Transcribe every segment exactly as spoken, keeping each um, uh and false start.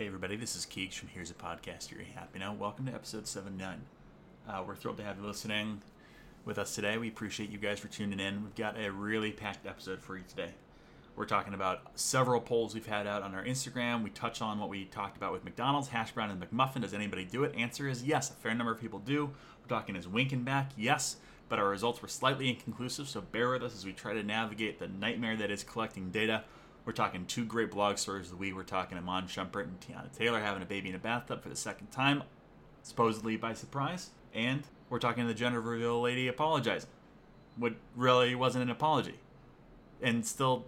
Hey everybody, this is Keeks from Here's A Podcast Are You Happy Now. Welcome to episode seventy-nine. Uh, we're thrilled to have you listening with us today. We appreciate you guys for tuning in. We've got a really packed episode for you today. We're talking about several polls we've had out on our Instagram. We touch on what we talked about with McDonald's, hash brown, and McMuffin. Does anybody do it? Answer is yes. A fair number of people do. We're talking is winking back? Yes. But our results were slightly inconclusive, so bear with us as we try to navigate the nightmare that is collecting data. We're talking two great blog stories of the week. We're talking Iman Shumpert and Tiana Taylor having a baby in a bathtub for the second time, supposedly by surprise. And we're talking the gender reveal lady apologizing. What really wasn't an apology. And still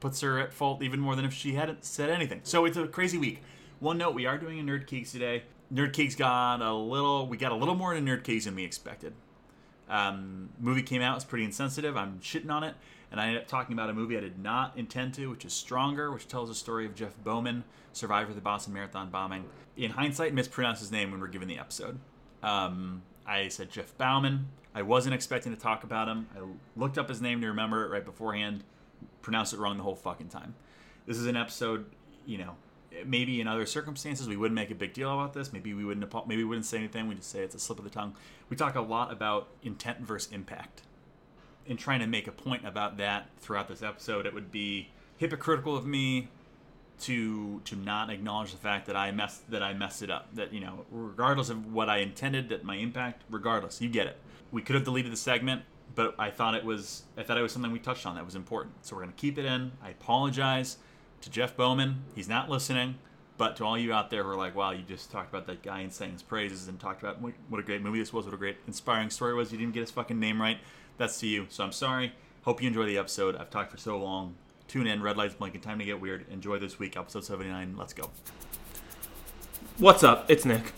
puts her at fault even more than if she hadn't said anything. So it's a crazy week. One note, we are doing a Nerd Keeks today. Nerd Keeks got a little, we got a little more into Nerd Keeks than we expected. Um, movie came out, it's pretty insensitive, I'm shitting on it, and I ended up talking about a movie I did not intend to, which is Stronger, which tells the story of Jeff Bauman, survivor of the Boston Marathon Bombing. In hindsight, mispronounced his name when we were given the episode. Um, I said Jeff Bauman, I wasn't expecting to talk about him, I looked up his name to remember it right beforehand, pronounced it wrong the whole fucking time. This is an episode, you know, maybe in other circumstances we wouldn't make a big deal about this. Maybe we wouldn't. Maybe we wouldn't say anything. We just say it's a slip of the tongue. We talk a lot about intent versus impact, and trying to make a point about that throughout this episode. It would be hypocritical of me to to not acknowledge the fact that I messed that I messed it up. That, you know, regardless of what I intended, that my impact, regardless, you get it. We could have deleted the segment, but I thought it was I thought it was something we touched on that was important. So we're gonna keep it in. I apologize to Jeff Bauman, he's not listening, but to all you out there who are like, wow, you just talked about that guy and sang his praises and talked about what a great movie this was, what a great inspiring story was, you didn't get his fucking name right, that's to you, so I'm sorry. Hope you enjoy the episode. I've talked for so long. Tune in, red lights blinking, time to get weird. Enjoy this week, episode seventy-nine, let's go. What's up? It's Nick.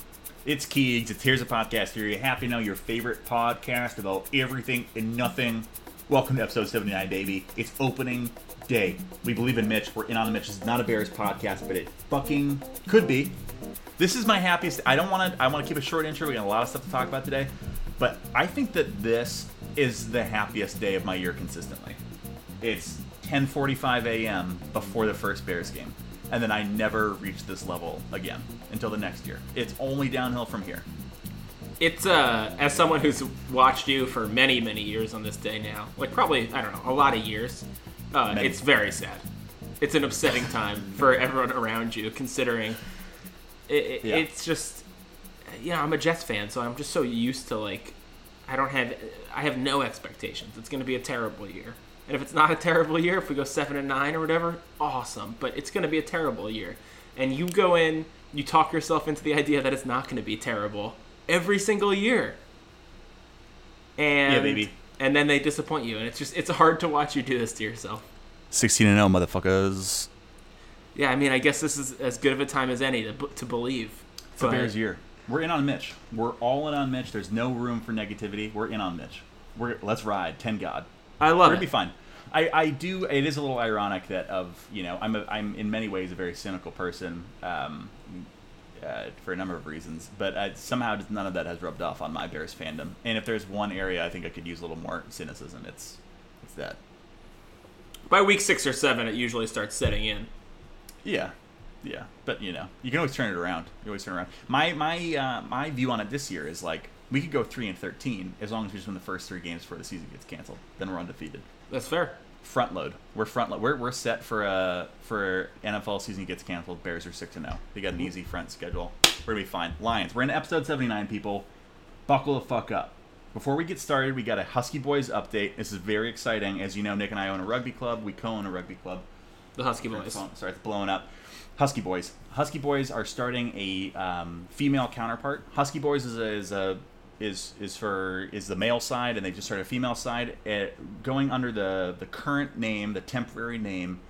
It's Keegs. It's Here's a Podcast. Are you happy now? Your favorite podcast about everything and nothing. Welcome to episode seventy-nine, baby. It's opening day. We believe in Mitch. We're in on the Mitch. This is not a Bears podcast, but it fucking could be. This is my happiest. I don't want to. I want to keep a short intro. We got a lot of stuff to talk about today, but I think that this is the happiest day of my year consistently. It's ten forty-five a.m. before the first Bears game, and then I never reach this level again until the next year. It's only downhill from here. It's, uh, as someone who's watched you for many, many years on this day now, like probably, I don't know, a lot of years, uh, it's very sad. It's an upsetting time for everyone around you, considering it, it, yeah. It's just, you know, I'm a Jets fan, so I'm just so used to, like, I don't have, I have no expectations. It's going to be a terrible year. And if it's not a terrible year, if we go seven and nine or whatever, awesome. But it's going to be a terrible year. And you go in, you talk yourself into the idea that it's not going to be terrible every single year. And yeah, baby. And then they disappoint you, and it's just it's hard to watch you do this to yourself. sixteen and oh, motherfuckers. Yeah, I mean, I guess this is as good of a time as any to to believe. It's but a Bears year. We're in on Mitch. We're all in on Mitch. There's no room for negativity. We're in on Mitch. We're let's ride. Ten God. I love We're it. It'll be fun. I, I do. It is a little ironic that of you know I'm a, I'm in many ways a very cynical person. Um, Uh, for a number of reasons, but uh, somehow none of that has rubbed off on my Bears fandom. And if there's one area I think I could use a little more cynicism, it's it's that. By week six or seven, it usually starts setting in. Yeah, yeah, but you know, you can always turn it around. You always turn it around. My my uh, my view on it this year is like we could go three and thirteen as long as we just win the first three games before the season gets canceled. Then we're undefeated. That's fair. Front load. We're front load. We're we're set for a for N F L season gets canceled. Bears are six to zero. They got an easy front schedule. We're gonna be fine. Lions. We're in episode seventy-nine. People, buckle the fuck up. Before we get started, we got a Husky Boys update. This is very exciting. As you know, Nick and I own a rugby club. We co-own a rugby club. The Husky Boys. Sorry, it's blowing up. Husky Boys. Husky Boys are starting a um, female counterpart. Husky Boys is a, is a Is is for is the male side, and they just started a female side. It, going under the, the current name, the temporary name,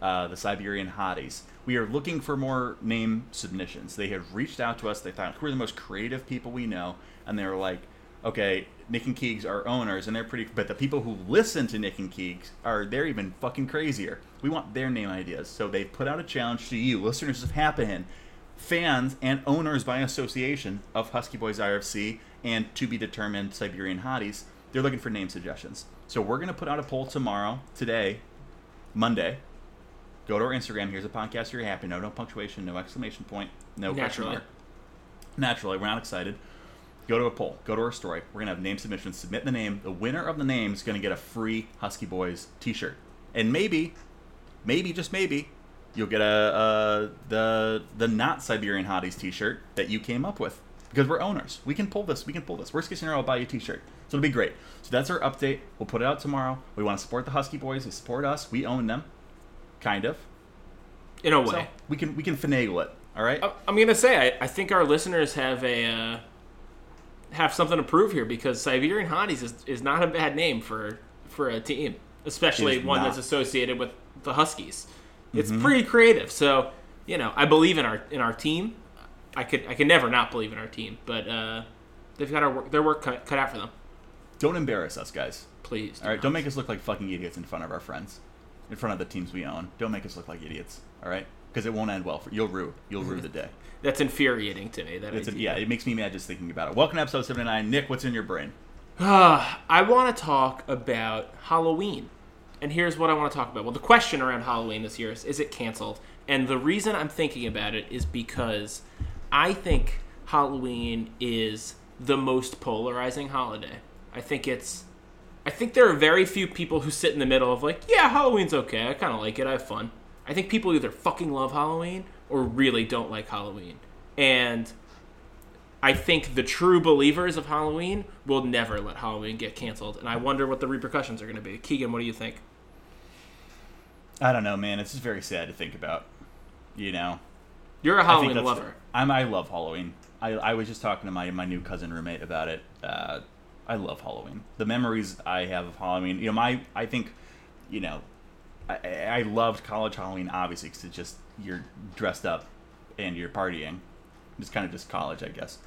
uh, the Siberian Hotties. We are looking for more name submissions. They have reached out to us. They thought who are the most creative people we know, and they were like, okay, Nick and Keegs are owners, and they're pretty. But the people who listen to Nick and Keegs are they're even fucking crazier. We want their name ideas, so they put out a challenge to you, listeners of Happenin', fans and owners by association of Husky Boys R F C and to be determined Siberian Hotties. They're looking for name suggestions. So we're going to put out a poll tomorrow, today, Monday, Go to our Instagram. Here's a podcast. You're happy. No, no punctuation. No exclamation point. No question mark. Naturally, we're not excited. Go to a poll. Go to our story. We're going to have name submissions. Submit the name. The winner of the name is going to get a free Husky Boys t-shirt. And maybe, maybe, just maybe, you'll get a, a the the not Siberian Hotties t-shirt that you came up with. Because we're owners. We can pull this. We can pull this. Worst case scenario, I'll buy you a t-shirt. So it'll be great. So that's our update. We'll put it out tomorrow. We want to support the Husky Boys. They support us. We own them. Kind of. In a way. So we can we can finagle it. All right? I'm going to say, I, I think our listeners have a uh, have something to prove here, because Siberian Hotties is, is not a bad name for, for a team, especially one not. that's associated with the Huskies. It's mm-hmm. pretty creative. So, you know, I believe in our in our team. I could I could never not believe in our team, but uh, they've got our work, their work cut, cut out for them. Don't embarrass us, guys. Please. All right, don't make us look like fucking idiots in front of our friends, in front of the teams we own. Don't make us look like idiots. All right, because it won't end well. For you'll rue, you'll rue the day. That's infuriating to me. That a, yeah, it makes me mad just thinking about it. Welcome to episode seventy-nine, Nick. What's in your brain? Uh, I want to talk about Halloween, and here's what I want to talk about. Well, the question around Halloween this year is: is it canceled? And the reason I'm thinking about it is because I think Halloween is the most polarizing holiday. I think it's, I think there are very few people who sit in the middle of like, yeah, Halloween's okay, I kind of like it, I have fun. I think people either fucking love Halloween or really don't like Halloween. And I think the true believers of Halloween will never let Halloween get canceled. And I wonder what the repercussions are going to be. Keegan, what do you think? I don't know, man. It's just very sad to think about, you know. You're a Halloween lover. The, I'm. I love Halloween. I. I was just talking to my my new cousin roommate about it. Uh, I love Halloween. The memories I have of Halloween. You know, my. I think, you know, I, I loved college Halloween obviously because it's just you're dressed up and you're partying. It's kind of just college, I guess.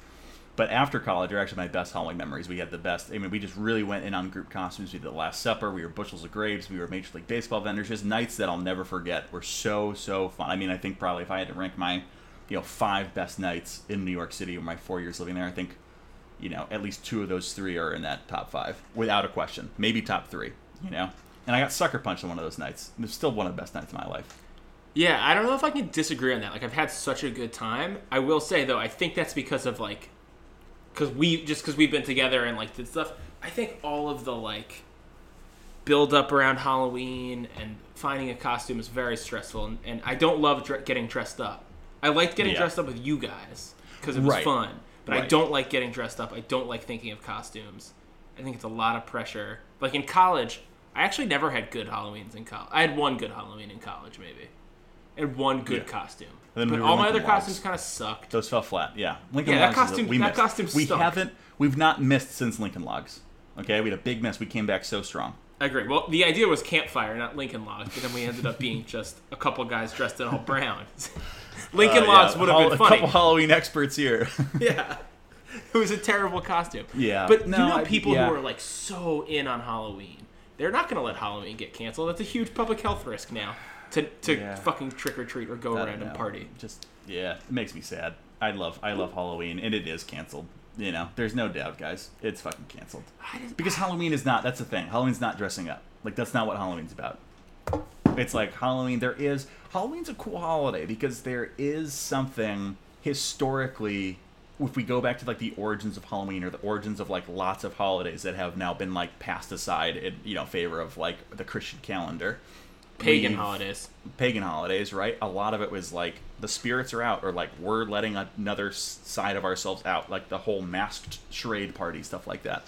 But after college, are actually my best Halloween memories. We had the best. I mean, we just really went in on group costumes. We did the Last Supper. We were bushels of grapes. We were Major League Baseball vendors. Just nights that I'll never forget were so, so fun. I mean, I think probably if I had to rank my, you know, five best nights in New York City in my four years living there, I think, you know, at least two of those three are in that top five without a question. Maybe top three, you know. And I got sucker punched on one of those nights. It was still one of the best nights of my life. Yeah, I don't know if I can disagree on that. Like, I've had such a good time. I will say, though, I think that's because of, like, Cause we just because we've been together and like did stuff. I think all of the like build up around Halloween and finding a costume is very stressful, and, and I don't love dre- getting dressed up. I liked getting yeah. dressed up with you guys because it was right. fun, but right. I don't like getting dressed up. I don't like thinking of costumes. I think it's a lot of pressure. Like in college, I actually never had good Halloweens in college. I had one good Halloween in college, maybe, and one good yeah. costume. But we all my other Logs. costumes kind of sucked. Those fell flat, yeah. Lincoln yeah, Logs that costume, we that costume we sucked. We haven't, we've not missed since Lincoln Logs. Okay, we had a big miss. We came back so strong. I agree. Well, the idea was Campfire, not Lincoln Logs, but then we ended up being just a couple guys dressed in all brown. Lincoln uh, Logs yeah, would have hol- been funny. A couple Halloween experts here. yeah. It was a terrible costume. Yeah. But no, you know people I, yeah. who are like so in on Halloween, they're not going to let Halloween get canceled. That's a huge public health risk now. To to yeah. fucking trick or treat or go I around and party. Just yeah, it makes me sad. I love I love Halloween, and it is canceled. You know, there's no doubt, guys. It's fucking canceled. Just, because I... Halloween is not. That's the thing. Halloween's not dressing up. Like that's not what Halloween's about. It's like Halloween. There is Halloween's a cool holiday because there is something historically. If we go back to like the origins of Halloween or the origins of like lots of holidays that have now been like passed aside in you know favor of like the Christian calendar. Pagan We've, holidays. Pagan holidays, right? A lot of it was like, the spirits are out, or like, we're letting another side of ourselves out. Like, the whole masked charade party, stuff like that.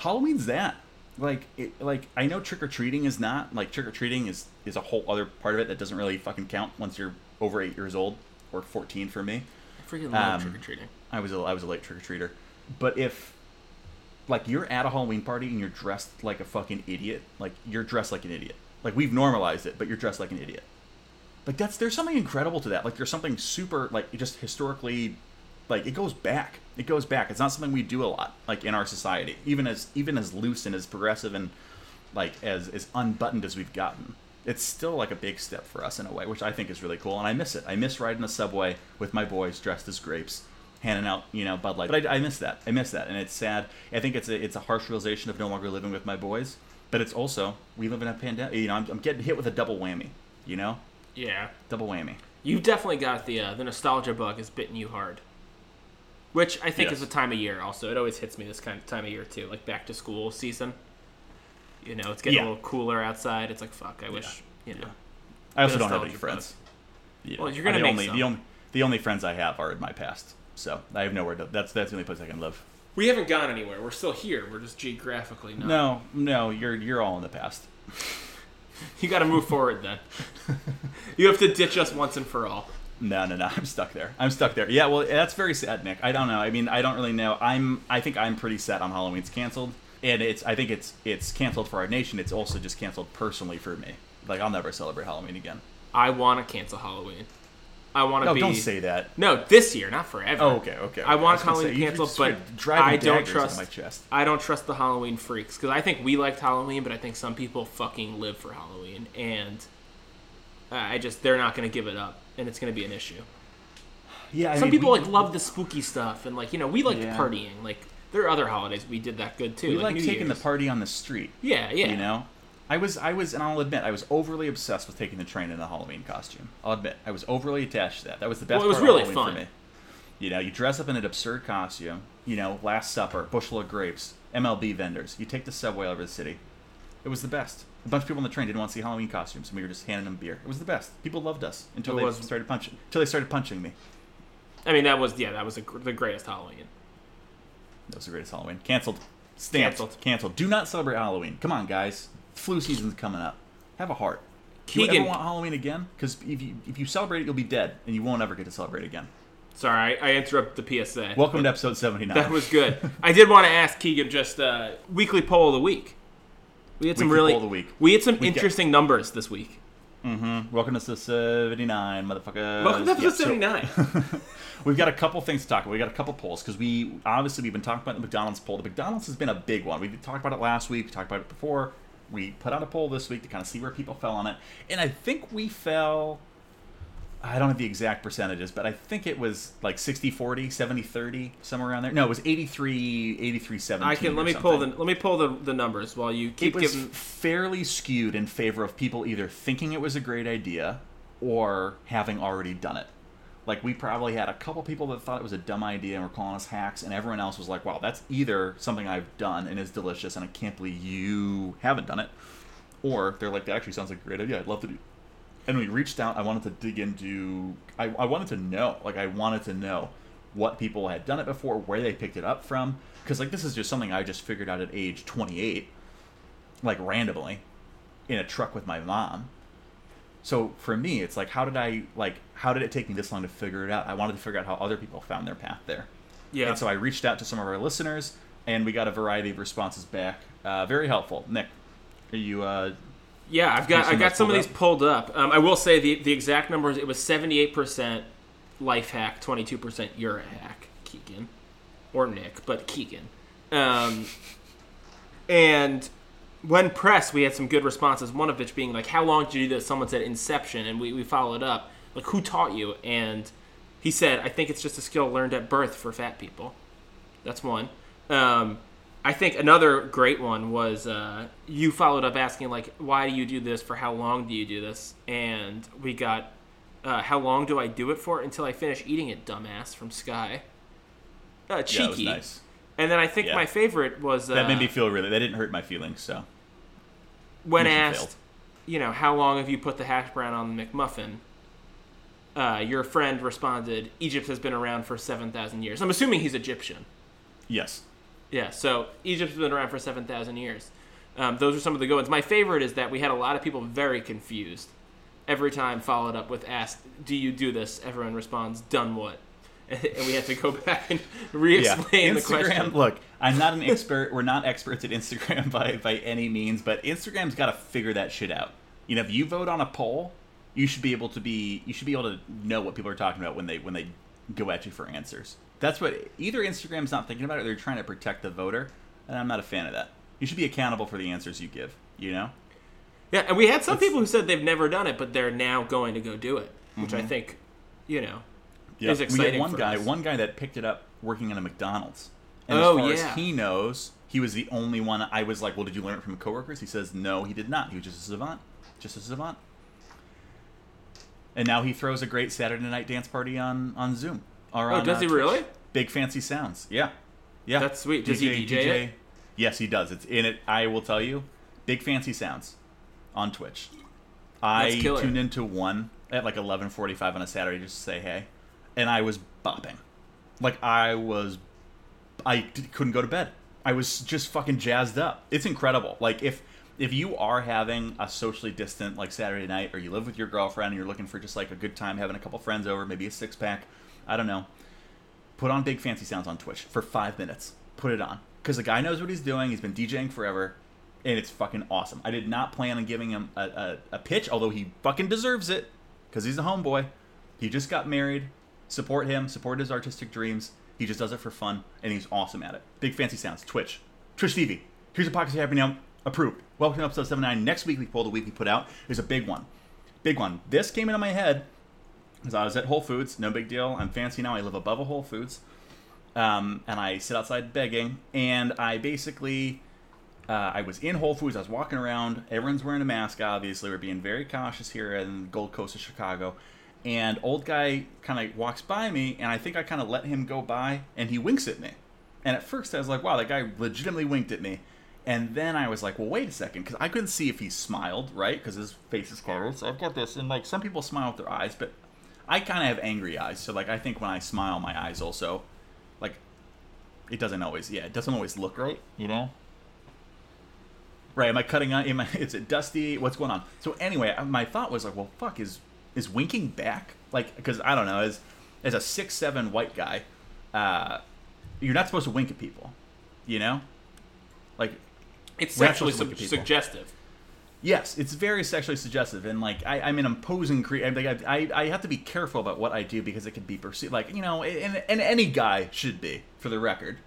Halloween's that. Like, it, like I know trick-or-treating is not. Like, trick-or-treating is, is a whole other part of it that doesn't really fucking count once you're over eight years old, or fourteen for me. I freaking love um, trick-or-treating. I was, a, I was a late trick-or-treater. But if, like, you're at a Halloween party and you're dressed like a fucking idiot, like, you're dressed like an idiot. Like, we've normalized it, but you're dressed like an idiot. Like, that's there's something incredible to that. Like, there's something super, like, just historically, like, it goes back. It goes back. It's not something we do a lot, like, in our society. Even as even as loose and as progressive and, like, as, as unbuttoned as we've gotten. It's still, like, a big step for us in a way, which I think is really cool, and I miss it. I miss riding the subway with my boys dressed as grapes, handing out, you know, Bud Light. But I, I miss that. I miss that, and it's sad. I think it's a, it's a harsh realization of no longer living with my boys. But it's also, we live in a pandemic. You know, I'm, I'm getting hit with a double whammy, you know? Yeah. Double whammy. You've definitely got the uh, the nostalgia bug has bitten you hard. Which I think yes. is the time of year also. It always hits me this kind of time of year too, like back to school season. You know, it's getting yeah. a little cooler outside. It's like, fuck, I yeah. wish, you know. Yeah. I also don't have any friends. Yeah. Well, you're going to make only, some. The only, the only friends I have are in my past. So I have nowhere to, that's, that's the only place I can live. We haven't gone anywhere. We're still here. We're just geographically not. No, no, you're you're all in the past. You got to move forward then. You have to ditch us once and for all. No, no, no. I'm stuck there. I'm stuck there. Yeah, well, that's very sad, Nick. I don't know. I mean, I don't really know. I'm. I think I'm pretty sad on Halloween's canceled, and it's. I think it's. It's canceled for our nation. It's also just canceled personally for me. Like I'll never celebrate Halloween again. I want to cancel Halloween. I want to no, be... No, don't say that. No, this year, not forever. Oh, okay, okay. I want I Halloween say, canceled, but I don't trust... My chest. I don't trust the Halloween freaks, because I think we liked Halloween, but I think some people fucking live for Halloween, and uh, I just... They're not going to give it up, and it's going to be an issue. Yeah, I Some mean, people, we, like, love the spooky stuff, and, like, you know, we liked yeah. partying. Like, there are other holidays we did that good, too. We like, like taking Year's. the party on the street. Yeah, yeah. You know? I was, I was, and I'll admit, I was overly obsessed with taking the train in a Halloween costume. I'll admit, I was overly attached to that. That was the best well, it was part really of Halloween fun. for me. You know, you dress up in an absurd costume. You know, Last Supper, bushel of grapes, M L B vendors. You take the subway over the city. It was the best. A bunch of people on the train didn't want to see Halloween costumes, and we were just handing them beer. It was the best. People loved us until it they was... started punching. Until they started punching me. I mean, that was yeah, that was a, the greatest Halloween. That was the greatest Halloween. Canceled. Stamped. Canceled. Canceled. Do not celebrate Halloween. Come on, guys. Flu season's coming up. Have a heart. Keegan. Do you ever want Halloween again? Because if you, if you celebrate it, you'll be dead, and you won't ever get to celebrate again. Sorry, I, I interrupted the P S A. Welcome to episode seventy-nine. That was good. I did want to ask Keegan just uh, weekly poll of the week. We had weekly some really poll of the week. We had some week interesting up. numbers this week. Mm-hmm. Welcome to seventy-nine, motherfucker. Welcome to episode seventy-nine. So, we've got a couple things to talk about. We've got a couple polls, because we obviously we've been talking about the McDonald's poll. The McDonald's has been a big one. We talked about it last week. We talked about it before. We put out a poll this week to kind of see where people fell on it. And I think we fell, I don't have the exact percentages, but I think it was like sixty forty, seventy thirty, somewhere around there. No, it was eighty-three seventeen. I can let me something. pull the let me pull the, the numbers while you keep it was giving fairly skewed in favor of people either thinking it was a great idea or having already done it. Like, we probably had a couple people that thought it was a dumb idea and were calling us hacks, and everyone else was like, wow, that's either something I've done and is delicious, and I can't believe you haven't done it, or they're like, that actually sounds like a great idea, I'd love to do it. And we reached out, I wanted to dig into, I, I wanted to know, like, I wanted to know what people had done it before, where they picked it up from, because, like, this is just something I just figured out at age twenty-eight, like, randomly, in a truck with my mom. So for me, it's like, how did I, like, how did it take me this long to figure it out? I wanted to figure out how other people found their path there. Yeah. And so I reached out to some of our listeners, and we got a variety of responses back. Uh, very helpful. Nick, are you? Uh, yeah, I've got I got some of these pulled up. Um, I will say the the exact numbers. It was seventy-eight percent life hack, twenty-two percent you're a hack, Keegan, or Nick, but Keegan. Um, and. When pressed, we had some good responses, one of which being, like, how long did you do this? Someone said inception, and we, we followed up. Like, who taught you? And he said, I think it's just a skill learned at birth for fat people. That's one. Um, I think another great one was uh, you followed up asking, like, why do you do this? For how long do you do this? And we got, uh, how long do I do it for? Until I finish eating it, dumbass, from Sky. Uh, cheeky. Yeah, that was nice. And then I think yeah. my favorite was... Uh, that made me feel really... That didn't hurt my feelings, so... When Mission asked, failed. you know, how long have you put the hash brown on the McMuffin? Uh, your friend responded, Egypt has been around for seven thousand years. I'm assuming he's Egyptian. Yes. Yeah, so Egypt's been around for seven thousand years. Um, those are some of the good ones. My favorite is that we had a lot of people very confused. Every time followed up with asked, do you do this? Everyone responds, done what? And we have to go back and re-explain yeah. the question. Look, I'm not an expert. We're not experts at Instagram by, by any means, but Instagram's got to figure that shit out. You know, if you vote on a poll, you should be able to be you should be able to know what people are talking about when they when they go at you for answers. That's what either Instagram's not thinking about, or they're trying to protect the voter, and I'm not a fan of that. You should be accountable for the answers you give. You know? Yeah, and we had some That's, people who said they've never done it, but they're now going to go do it, which mm-hmm. I think, you know. Yeah. Is exciting we had one guy, us. one guy that picked it up working at a McDonald's. And oh, as far yeah. as he knows, he was the only one. I was like, well, did you learn it from coworkers? He says, no, he did not. He was just a savant. Just a savant. And now he throws a great Saturday night dance party on, on Zoom. Or oh, on, does uh, he really? Twitch. Big Fancy Sounds. Yeah. Yeah. That's sweet. Does D J, he D J, D J it? Yes, he does. It's in it. I will tell you, Big Fancy Sounds on Twitch. I tuned into one at like eleven forty-five on a Saturday just to say hey. And I was bopping. Like, I was... I couldn't go to bed. I was just fucking jazzed up. It's incredible. Like, if if you are having a socially distant, like, Saturday night, or you live with your girlfriend and you're looking for just, like, a good time, having a couple friends over, maybe a six-pack, I don't know, put on Big Fancy Sounds on Twitch for five minutes. Put it on. Because the guy knows what he's doing. He's been DJing forever. And it's fucking awesome. I did not plan on giving him a, a, a pitch, although he fucking deserves it because he's a homeboy. He just got married. Support him. Support his artistic dreams. He just does it for fun, and he's awesome at it. Big Fancy Sounds. Twitch. Twitch T V. Here's a podcast happening now. Approved. Welcome to episode seventy-nine. Next week, we pull the week we put out. There's a big one. Big one. This came into my head because I was at Whole Foods. No big deal. I'm fancy now. I live above a Whole Foods. Um, and I sit outside begging, and I basically... Uh, I was in Whole Foods. I was walking around. Everyone's wearing a mask, obviously. We're being very cautious here in the Gold Coast of Chicago. And old guy kind of walks by me, and I think I kind of let him go by, and he winks at me. And at first, I was like, wow, that guy legitimately winked at me. And then I was like, well, wait a second, because I couldn't see if he smiled, right? Because his face is closed. So I've got this. And, like, some people smile with their eyes, but I kind of have angry eyes. So, like, I think when I smile, my eyes also, like, it doesn't always, yeah, it doesn't always look right, you know? Right, am I cutting on? Am I, is it dusty? What's going on? So anyway, my thought was like, well, fuck, is is winking back? Like, because I don't know, as as a six seven white guy, uh, you're not supposed to wink at people, you know? Like, it's sexually su- suggestive. Yes, it's very sexually suggestive, and like I, I'm an imposing cre- I, I I have to be careful about what I do because it could be perceived. Like, you know, and and any guy should be, for the record,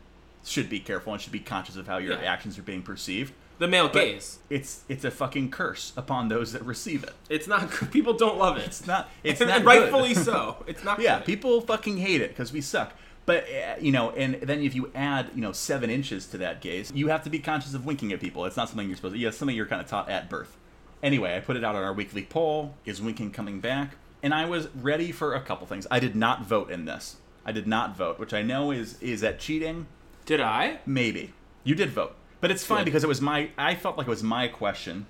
should be careful and should be conscious of how your yeah. actions are being perceived. The male gaze. But it's it's a fucking curse upon those that receive it. It's not good. People don't love it. It's not. It's and, not and rightfully so. It's not. Yeah, good. People fucking hate it because we suck. But uh, you know, and then if you add you know seven inches to that gaze, you have to be conscious of winking at people. It's not something you're supposed to. Yeah, it's something you're kind of taught at birth. Anyway, I put it out on our weekly poll: is winking coming back? And I was ready for a couple things. I did not vote in this. I did not vote, which I know is is that cheating. Did I? Maybe you did vote. But it's fine Good. because it was my, I felt like it was my question,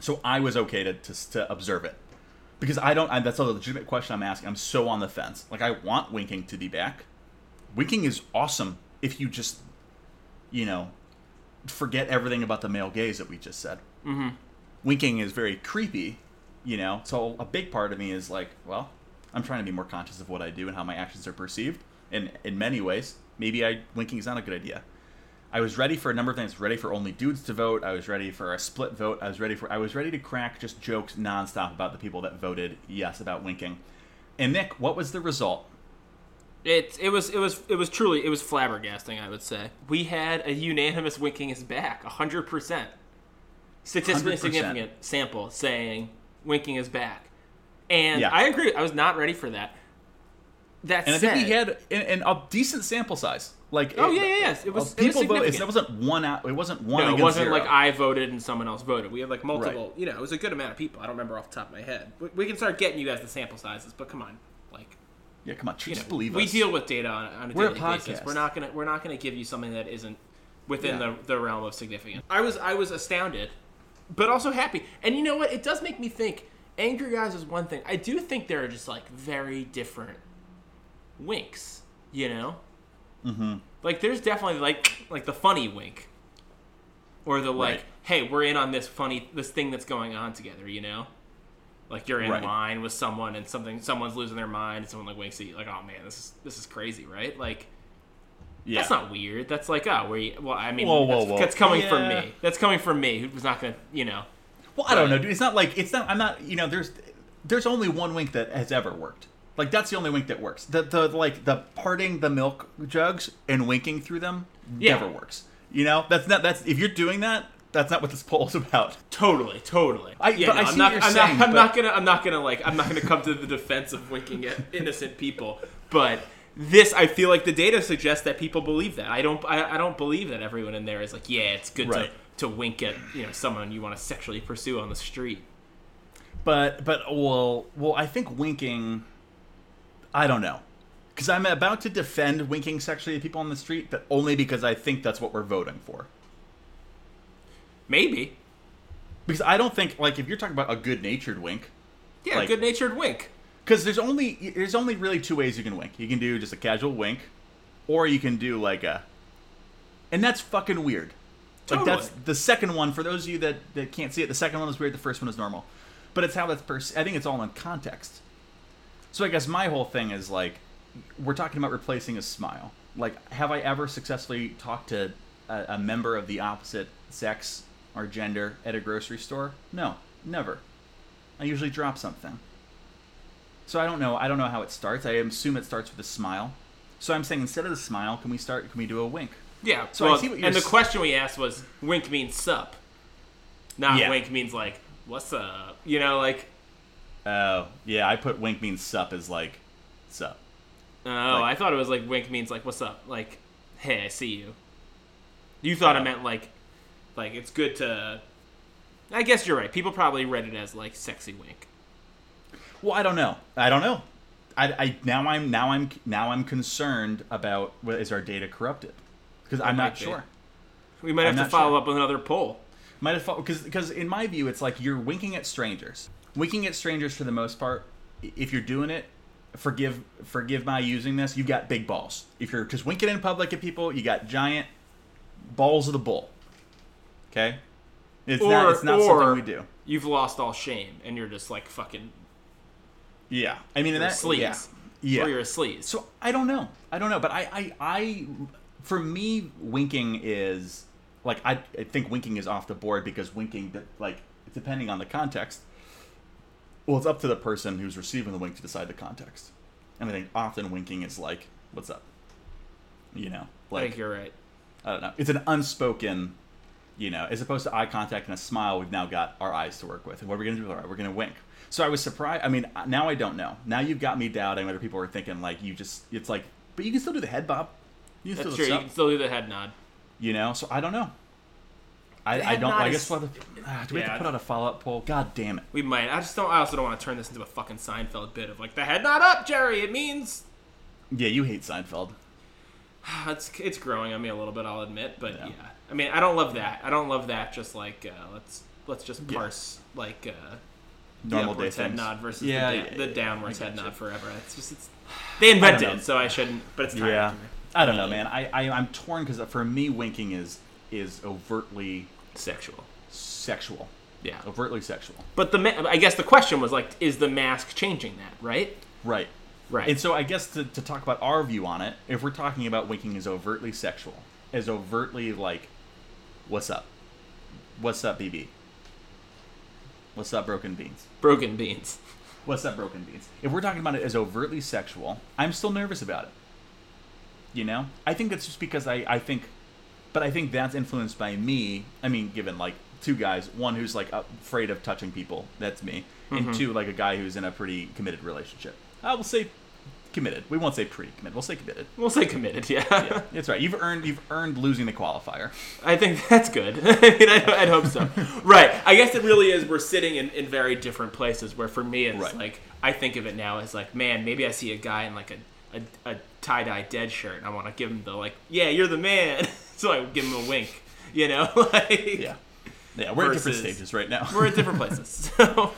so I was okay to to, to observe it. Because I don't, I, that's a legitimate question I'm asking. I'm so on the fence. Like, I want winking to be back. Winking is awesome if you just, you know, forget everything about the male gaze that we just said. Mm-hmm. Winking is very creepy, you know, so a big part of me is like, well, I'm trying to be more conscious of what I do and how my actions are perceived. And in many ways, maybe I winking is not a good idea. I was ready for a number of things. Ready for only dudes to vote. I was ready for a split vote. I was ready for. I was ready to crack just jokes nonstop about the people that voted yes about winking. And Nick, what was the result? It it was it was it was truly it was flabbergasting. I would say we had a unanimous winking is back, a hundred percent, statistically one hundred percent significant sample saying winking is back, and yeah. I agree. I was not ready for that. That and said, I think we had an, an, a decent sample size. Like oh it, yeah, yeah, yes. It was people it was voted. It wasn't one out. It wasn't one. No, it wasn't zero. Like I voted and someone else voted. We had like multiple. Right. You know, it was a good amount of people. I don't remember off the top of my head. We, we can start getting you guys the sample sizes, but come on, like yeah, come on, just know, believe we us. We deal with data on, on a we're daily a basis. We're not gonna we're not gonna give you something that isn't within yeah. the the realm of significance. I was I was astounded, but also happy. And you know what? It does make me think. Angry guys is one thing. I do think there are just like very different winks. You know. Mm-hmm. Like, there's definitely, like, like the funny wink. Or the, like, right. hey, we're in on this funny, this thing that's going on together, you know? Like, you're in right. line with someone, and something, someone's losing their mind, and someone, like, winks at you. Like, oh, man, this is this is crazy, right? Like, yeah. that's not weird. That's like, oh, where you, well, I mean, whoa, whoa, that's, whoa. that's coming yeah. from me. That's coming from me, who's not going to, you know. Well, I don't know, dude. It's not like, it's not, I'm not, you know, there's there's only one wink that has ever worked. Like, that's the only wink that works. The, the like, the parting the milk jugs and winking through them yeah. never works. You know? That's not, that's, if you're doing that, that's not what this poll's about. Totally, totally. I, yeah, no, I I'm, not, I'm, saying, not, but... I'm not gonna, I'm not gonna, like, I'm not gonna come to the defense of winking at innocent people. But this, I feel like the data suggests that people believe that. I don't, I, I don't believe that everyone in there is like, yeah, it's good right. to, to wink at, you know, someone you want to sexually pursue on the street. But but well well I think winking, I don't know, because I'm about to defend winking sexually to people on the street, but only because I think that's what we're voting for. Maybe. Because I don't think, like, if you're talking about a good-natured wink. Yeah, like, good-natured wink. Because there's only there's only really two ways you can wink. You can do just a casual wink, or you can do like a, and that's fucking weird. Totally. Like, that's the second one. For those of you that, that can't see it, the second one is weird. The first one is normal. But it's how that's pers- I think it's all in context. So I guess my whole thing is, like, we're talking about replacing a smile. Like, have I ever successfully talked to a, a member of the opposite sex or gender at a grocery store? No, never. I usually drop something. So I don't know. I don't know how it starts. I assume it starts with a smile. So I'm saying, instead of the smile, can we start? Can we do a wink? Yeah. So well, I see what you're and the s- question we asked was, wink means sup, not yeah. wink means like what's up. You know, like. Oh uh, yeah, I put wink means sup as like sup. Oh, like, I thought it was like wink means like what's up, like hey, I see you. You thought uh, I meant like, like it's good to. I guess you're right. People probably read it as like sexy wink. Well, I don't know. I don't know. I, I now I'm now I'm now I'm concerned about, well, is our data corrupted? Because I'm not sure. We might have to follow up with another poll. Might have because because in my view, it's like you're winking at strangers. Winking at strangers for the most part. If you're doing it, forgive forgive my using this. You've got big balls. If you're just winking in public at people, you got giant balls of the bull. Okay, it's or, not it's not or something we do. You've lost all shame and you're just like fucking. Yeah, I mean, in that sleaze. Yeah. yeah, or you're a sleaze. So I don't know, I don't know, but I, I, I, for me, winking is like I, I think winking is off the board because winking, like, depending on the context, well, it's up to the person who's receiving the wink to decide the context. And I think often winking is like, "What's up?" You know, like, I think you're right. I don't know. It's an unspoken, you know, as opposed to eye contact and a smile. We've now got our eyes to work with. And what are we gonna do? All right, we're gonna wink. So I was surprised. I mean, now I don't know. Now you've got me doubting whether people are thinking, like, you just, it's like, but you can still do the head bob. You can That's still true. You can still do the head nod. You know, so I don't know. I, I don't, I guess we'll have to, uh, do we yeah, have to put out a follow-up poll? God damn it. We might. I just don't, I also don't want to turn this into a fucking Seinfeld bit of, like, the head nod up, Jerry. It means. Yeah, you hate Seinfeld. It's it's growing on me a little bit, I'll admit. But yeah. yeah. I mean, I don't love that. I don't love that. Just like, uh, let's, let's just parse, yeah. like, uh. normal day head nod versus yeah, the, da- yeah, the downwards head nod forever. It's just it's, they invented it, so I shouldn't. But it's time. Yeah, I don't know, man. I, I I'm torn because for me, winking is is overtly sexual. Sexual. Yeah, overtly sexual. But the ma- I guess the question was like, is the mask changing that? Right. Right. Right. And so I guess to to talk about our view on it, if we're talking about winking as overtly sexual, as overtly like, what's up, what's up, B B. What's up, broken beans? Broken beans. What's up, broken beans? If we're talking about it as overtly sexual, I'm still nervous about it. You know? I think that's just because I, I think... But I think that's influenced by me. I mean, given, like, two guys. One who's, like, afraid of touching people. That's me. Mm-hmm. And two, like, a guy who's in a pretty committed relationship. I will say committed. We won't say pretty committed. We'll say committed. We'll say committed, yeah. yeah. That's right. You've earned you've earned losing the qualifier. I think that's good. I mean, I'd, I'd hope so. Right. I guess it really is we're sitting in, in very different places where for me it's right. like, I think of it now as like, man, maybe I see a guy in like a, a, a tie-dye dead shirt and I want to give him the like, yeah, you're the man. So I would give him a wink, you know? like, yeah. Yeah, we're versus, at different stages right now. We're at different places. So,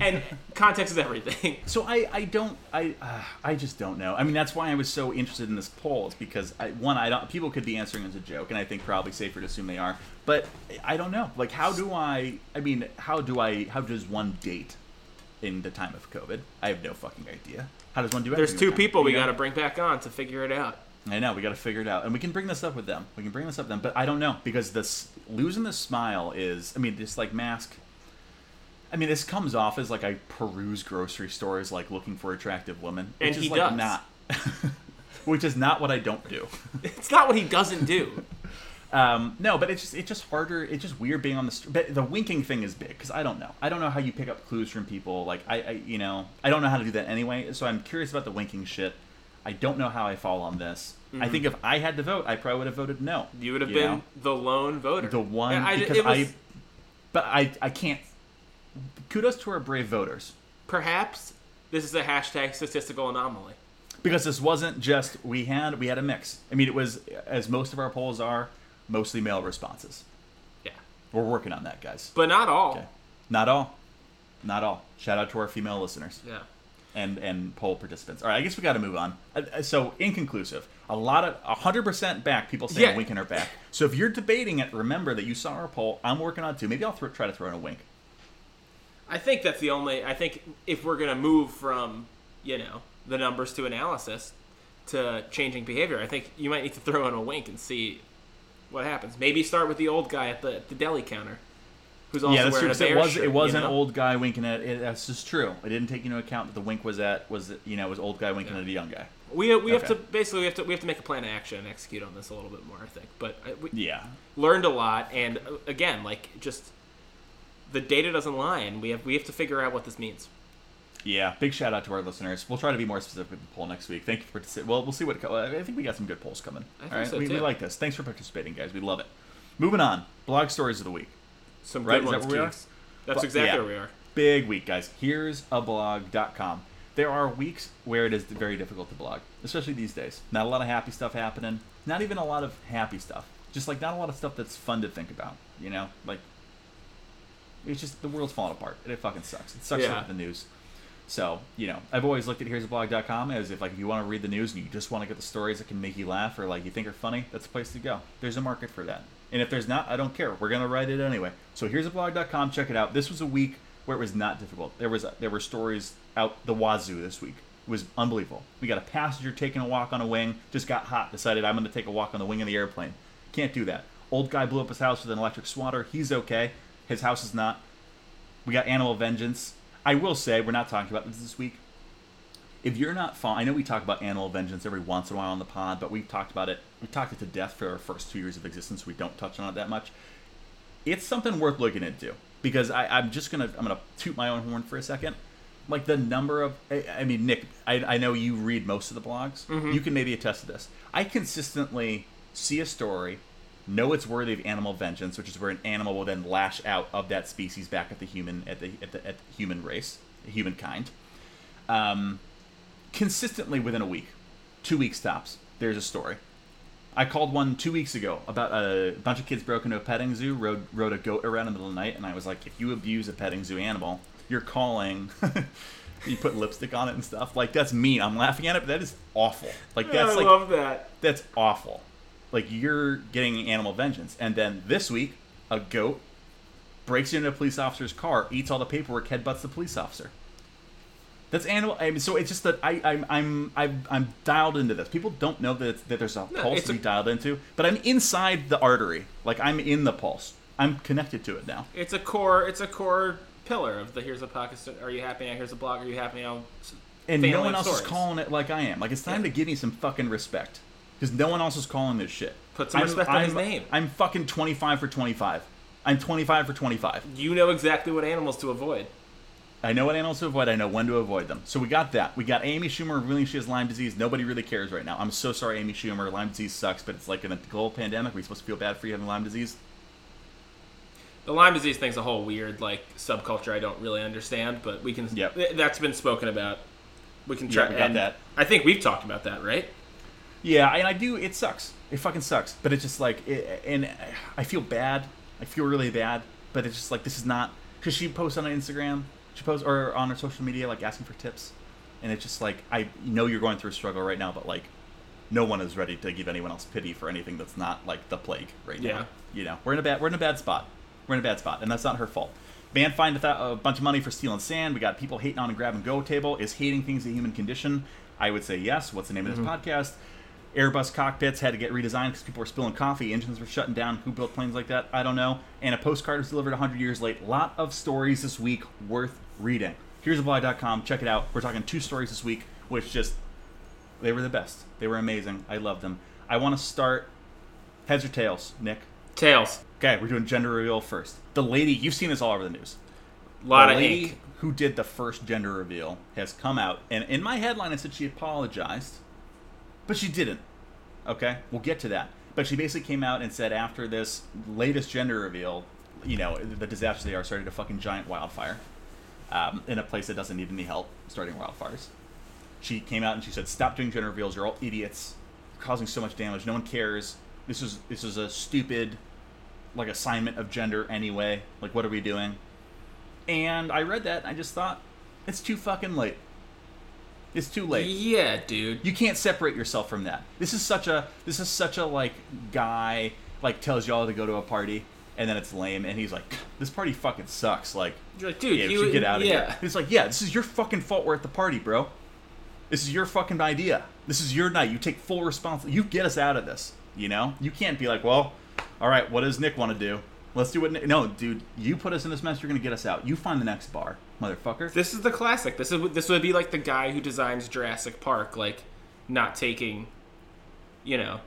and context is everything. So I, I don't, I uh, I just don't know. I mean, that's why I was so interested in this poll is because, I, one, I don't. people could be answering as a joke, and I think probably safer to assume they are. But I don't know. Like, how do I, I mean, how do I, how does one date in the time of COVID? I have no fucking idea. How does one do everything? There's two people we got to bring back on to figure it out. I know, we got to figure it out. And we can bring this up with them. We can bring this up with them. But I don't know, because this losing the smile is, I mean, this, like, mask. I mean, this comes off as, like, I peruse grocery stores, like, looking for attractive women. Which and is, he like, does. Not, which is not what I don't do. It's not what he doesn't do. um, no, but it's just, it's just harder. It's just weird being on the street. But the winking thing is big, because I don't know. I don't know how you pick up clues from people. Like, I, I, you know, I don't know how to do that anyway. So I'm curious about the winking shit. I don't know how I fall on this. Mm-hmm. I think if I had to vote, I probably would have voted no. You would have you been know? the lone voter. The one, I, because was... I... But I, I can't kudos to our brave voters. Perhaps this is a hashtag statistical anomaly. Because this wasn't just we had, we had a mix. I mean, it was, as most of our polls are, mostly male responses. Yeah. We're working on that, guys. But not all. Okay. Not all. Not all. Shout out to our female listeners. Yeah. And and poll participants. All right, I guess we got to move on. So, inconclusive. A lot of one hundred percent back, people saying yeah. winking are back. So if you're debating it, remember that you saw our poll. I'm working on it too. Maybe I'll th- try to throw in a wink. I think that's the only. I think if we're going to move from, you know, the numbers to analysis to changing behavior, I think you might need to throw in a wink and see what happens. Maybe start with the old guy at the, at the deli counter, who's also yeah, that's wearing true, a bear it was, shirt. It was an know? old guy winking at. It, that's just true. I didn't take into account that the wink was at was you know was old guy winking yeah. at a young guy. We we okay. have to basically we have to we have to make a plan of action and execute on this a little bit more. I think, but we yeah learned a lot, and again, like just. The data doesn't lie, and we have we have to figure out what this means. Yeah, big shout out to our listeners. We'll try to be more specific with the poll next week. Thank you for participating. Well, we'll see what I think we got some good polls coming. I think All right? so we, too. we like this. Thanks for participating, guys. We love it. Moving on, blog stories of the week. Some right? good Is ones. That That's but, exactly yeah. where we are. Big week, guys. Here's a blog dot com. There are weeks where it is very difficult to blog, especially these days. Not a lot of happy stuff happening. Not even a lot of happy stuff. Just like not a lot of stuff that's fun to think about. You know, like. It's just the world's falling apart, and it fucking sucks. It sucks yeah. with the news. So, you know, I've always looked at here's a blog dot com as if, like, if you want to read the news and you just want to get the stories that can make you laugh or, like, you think are funny, that's the place to go. There's a market for that. And if there's not, I don't care. We're going to write it anyway. So here's a blog dot com, check it out. This was a week where it was not difficult. There was uh, there were stories out the wazoo this week. It was unbelievable. We got a passenger taking a walk on a wing, just got hot, decided I'm going to take a walk on the wing of the airplane. Can't do that. Old guy blew up his house with an electric swatter. He's okay. His house is not. We got animal vengeance. I will say, we're not talking about this this week. If you're not following, I know we talk about animal vengeance every once in a while on the pod, but we've talked about it. We talked it to death for our first two years of existence. So we don't touch on it that much. It's something worth looking into because I, I'm just gonna I'm gonna toot my own horn for a second. Like the number of, I, I mean, Nick, I, I know you read most of the blogs. Mm-hmm. You can maybe attest to this. I consistently see a story. Know it's worthy of animal vengeance, which is where an animal will then lash out of that species back at the human, at the at the, at the human race, humankind. Um, consistently within a week, two weeks tops, there's a story. I called one two weeks ago about a bunch of kids broke into a petting zoo, rode rode a goat around in the middle of the night, and I was like, if you abuse a petting zoo animal, you're calling. You put lipstick on it and stuff. Like that's mean. I'm laughing at it, but that is awful. Like that's I like love that. That's awful. Like, you're getting animal vengeance. And then this week, a goat breaks into a police officer's car, eats all the paperwork, headbutts the police officer. That's animal... I mean, so it's just that I, I'm, I'm, I'm, I'm dialed into this. People don't know that, it's, that there's a no, pulse to be a, dialed into, but I'm inside the artery. Like, I'm in the pulse. I'm connected to it now. It's a core It's a core pillar of the Here's a Podcast, Are You Happy Now? Here's a blog, Are You Happy Now? And no one else stories. Is calling it like I am. Like, it's time yeah. to give me some fucking respect. Because no one else is calling this shit. Put some I'm, respect I'm, on his name. I'm fucking twenty-five for twenty-five. I'm twenty-five for twenty-five. You know exactly what animals to avoid. I know what animals to avoid. I know when to avoid them. So we got that. We got Amy Schumer revealing she has Lyme disease. Nobody really cares right now. I'm so sorry, Amy Schumer. Lyme disease sucks, but it's like in a global pandemic. Are we supposed to feel bad for you having Lyme disease? The Lyme disease thing's a whole weird like subculture I don't really understand, but we can. Yep. That's been spoken about. We can try. Yep, we got and that. I think we've talked about that, right? Yeah, and I do. It sucks. It fucking sucks. But it's just like, it, and I feel bad. I feel really bad. But it's just like, this is not. Because she posts on Instagram, she posts or on her social media, like asking for tips, and it's just like, I know you're going through a struggle right now, but like, no one is ready to give anyone else pity for anything that's not like the plague right yeah. now. You know, we're in a bad we're in a bad spot. We're in a bad spot, and that's not her fault. Man fined a, th- a bunch of money for stealing sand. We got people hating on a grab and go table. Is hating things a human condition? I would say yes. What's the name mm-hmm. of this podcast? Airbus cockpits had to get redesigned because people were spilling coffee. Engines were shutting down. Who built planes like that? I don't know. And a postcard was delivered one hundred years late. Lot of stories this week worth reading. Here's a blog dot com. Check it out. We're talking two stories this week, which just, they were the best. They were amazing. I love them. I want to start, heads or tails, Nick? Tails. Okay, we're doing gender reveal first. The lady, you've seen this all over the news. A lot of ink. The lady who did the first gender reveal has come out. And in my headline, it said she apologized. But she didn't. Okay? We'll get to that. But she basically came out and said after this latest gender reveal, you know, the disaster they are, started a fucking giant wildfire um, in a place that doesn't need any help starting wildfires. She came out and she said, "Stop doing gender reveals. You're all idiots. You're causing so much damage. No one cares. This is this is a stupid, like, assignment of gender anyway. Like, what are we doing?" And I read that and I just thought, it's too fucking late. It's too late. Yeah, dude. You can't separate yourself from that. This is such a this is such a like guy like tells y'all to go to a party and then it's lame and he's like, "This party fucking sucks." Like, you're like, dude, yeah, you should get out of yeah. here. It's like, yeah, this is your fucking fault. We're at the party, bro. This is your fucking idea. This is your night. You take full responsibility. You get us out of this. You know, you can't be like, well, all right, what does Nick want to do? Let's do what Nick... No, dude, you put us in this mess, you're going to get us out. You find the next bar, motherfucker. This is the classic. This is this would be like the guy who designs Jurassic Park, like, not taking, you know,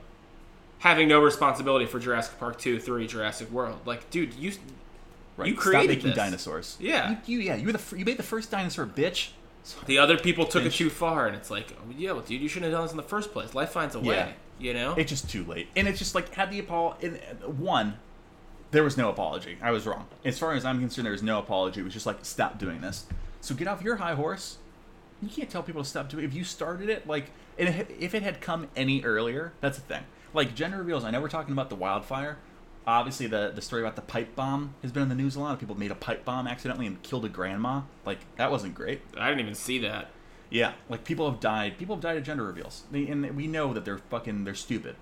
having no responsibility for Jurassic Park two, three, Jurassic World. Like, dude, you right. you created Stop making this. dinosaurs. Yeah. You, you, yeah, you, were the, you made the first dinosaur, bitch. The other people took it too far, and it's like, oh, yeah, well, dude, you shouldn't have done this in the first place. Life finds a way, yeah. you know? It's just too late. And it's just like, had the apology... One, there was no apology. I was wrong. As far as I'm concerned, there was no apology. It was just like, stop doing this. So get off your high horse. You can't tell people to stop doing it. If you started it, like, and if it had come any earlier, that's the thing. Like, gender reveals, I know we're talking about the wildfire. Obviously, the, the story about the pipe bomb has been in the news a lot. People made a pipe bomb accidentally and killed a grandma. Like, that wasn't great. I didn't even see that. Yeah. Like, people have died. People have died at gender reveals. They, and we know that they're fucking, they're stupid.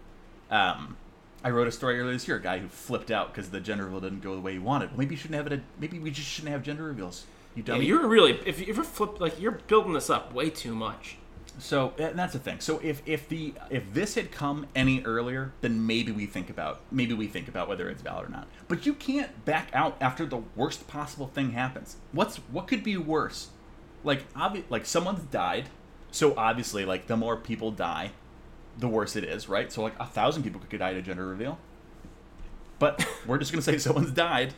Um, I wrote a story earlier this year, a guy who flipped out because the gender reveal didn't go the way he wanted. Maybe you shouldn't have it. At, maybe we just shouldn't have gender reveals. You dummy. Yeah, you're really, if you ever flip, like, you're building this up way too much. So, and that's the thing. So if if the if this had come any earlier, then maybe we think about maybe we think about whether it's valid or not. But you can't back out after the worst possible thing happens. What's what could be worse? Like obvi- like someone's died. So obviously, like, the more people die, the worse it is, right? So like a thousand people could die at a gender reveal. But we're just gonna say someone's died.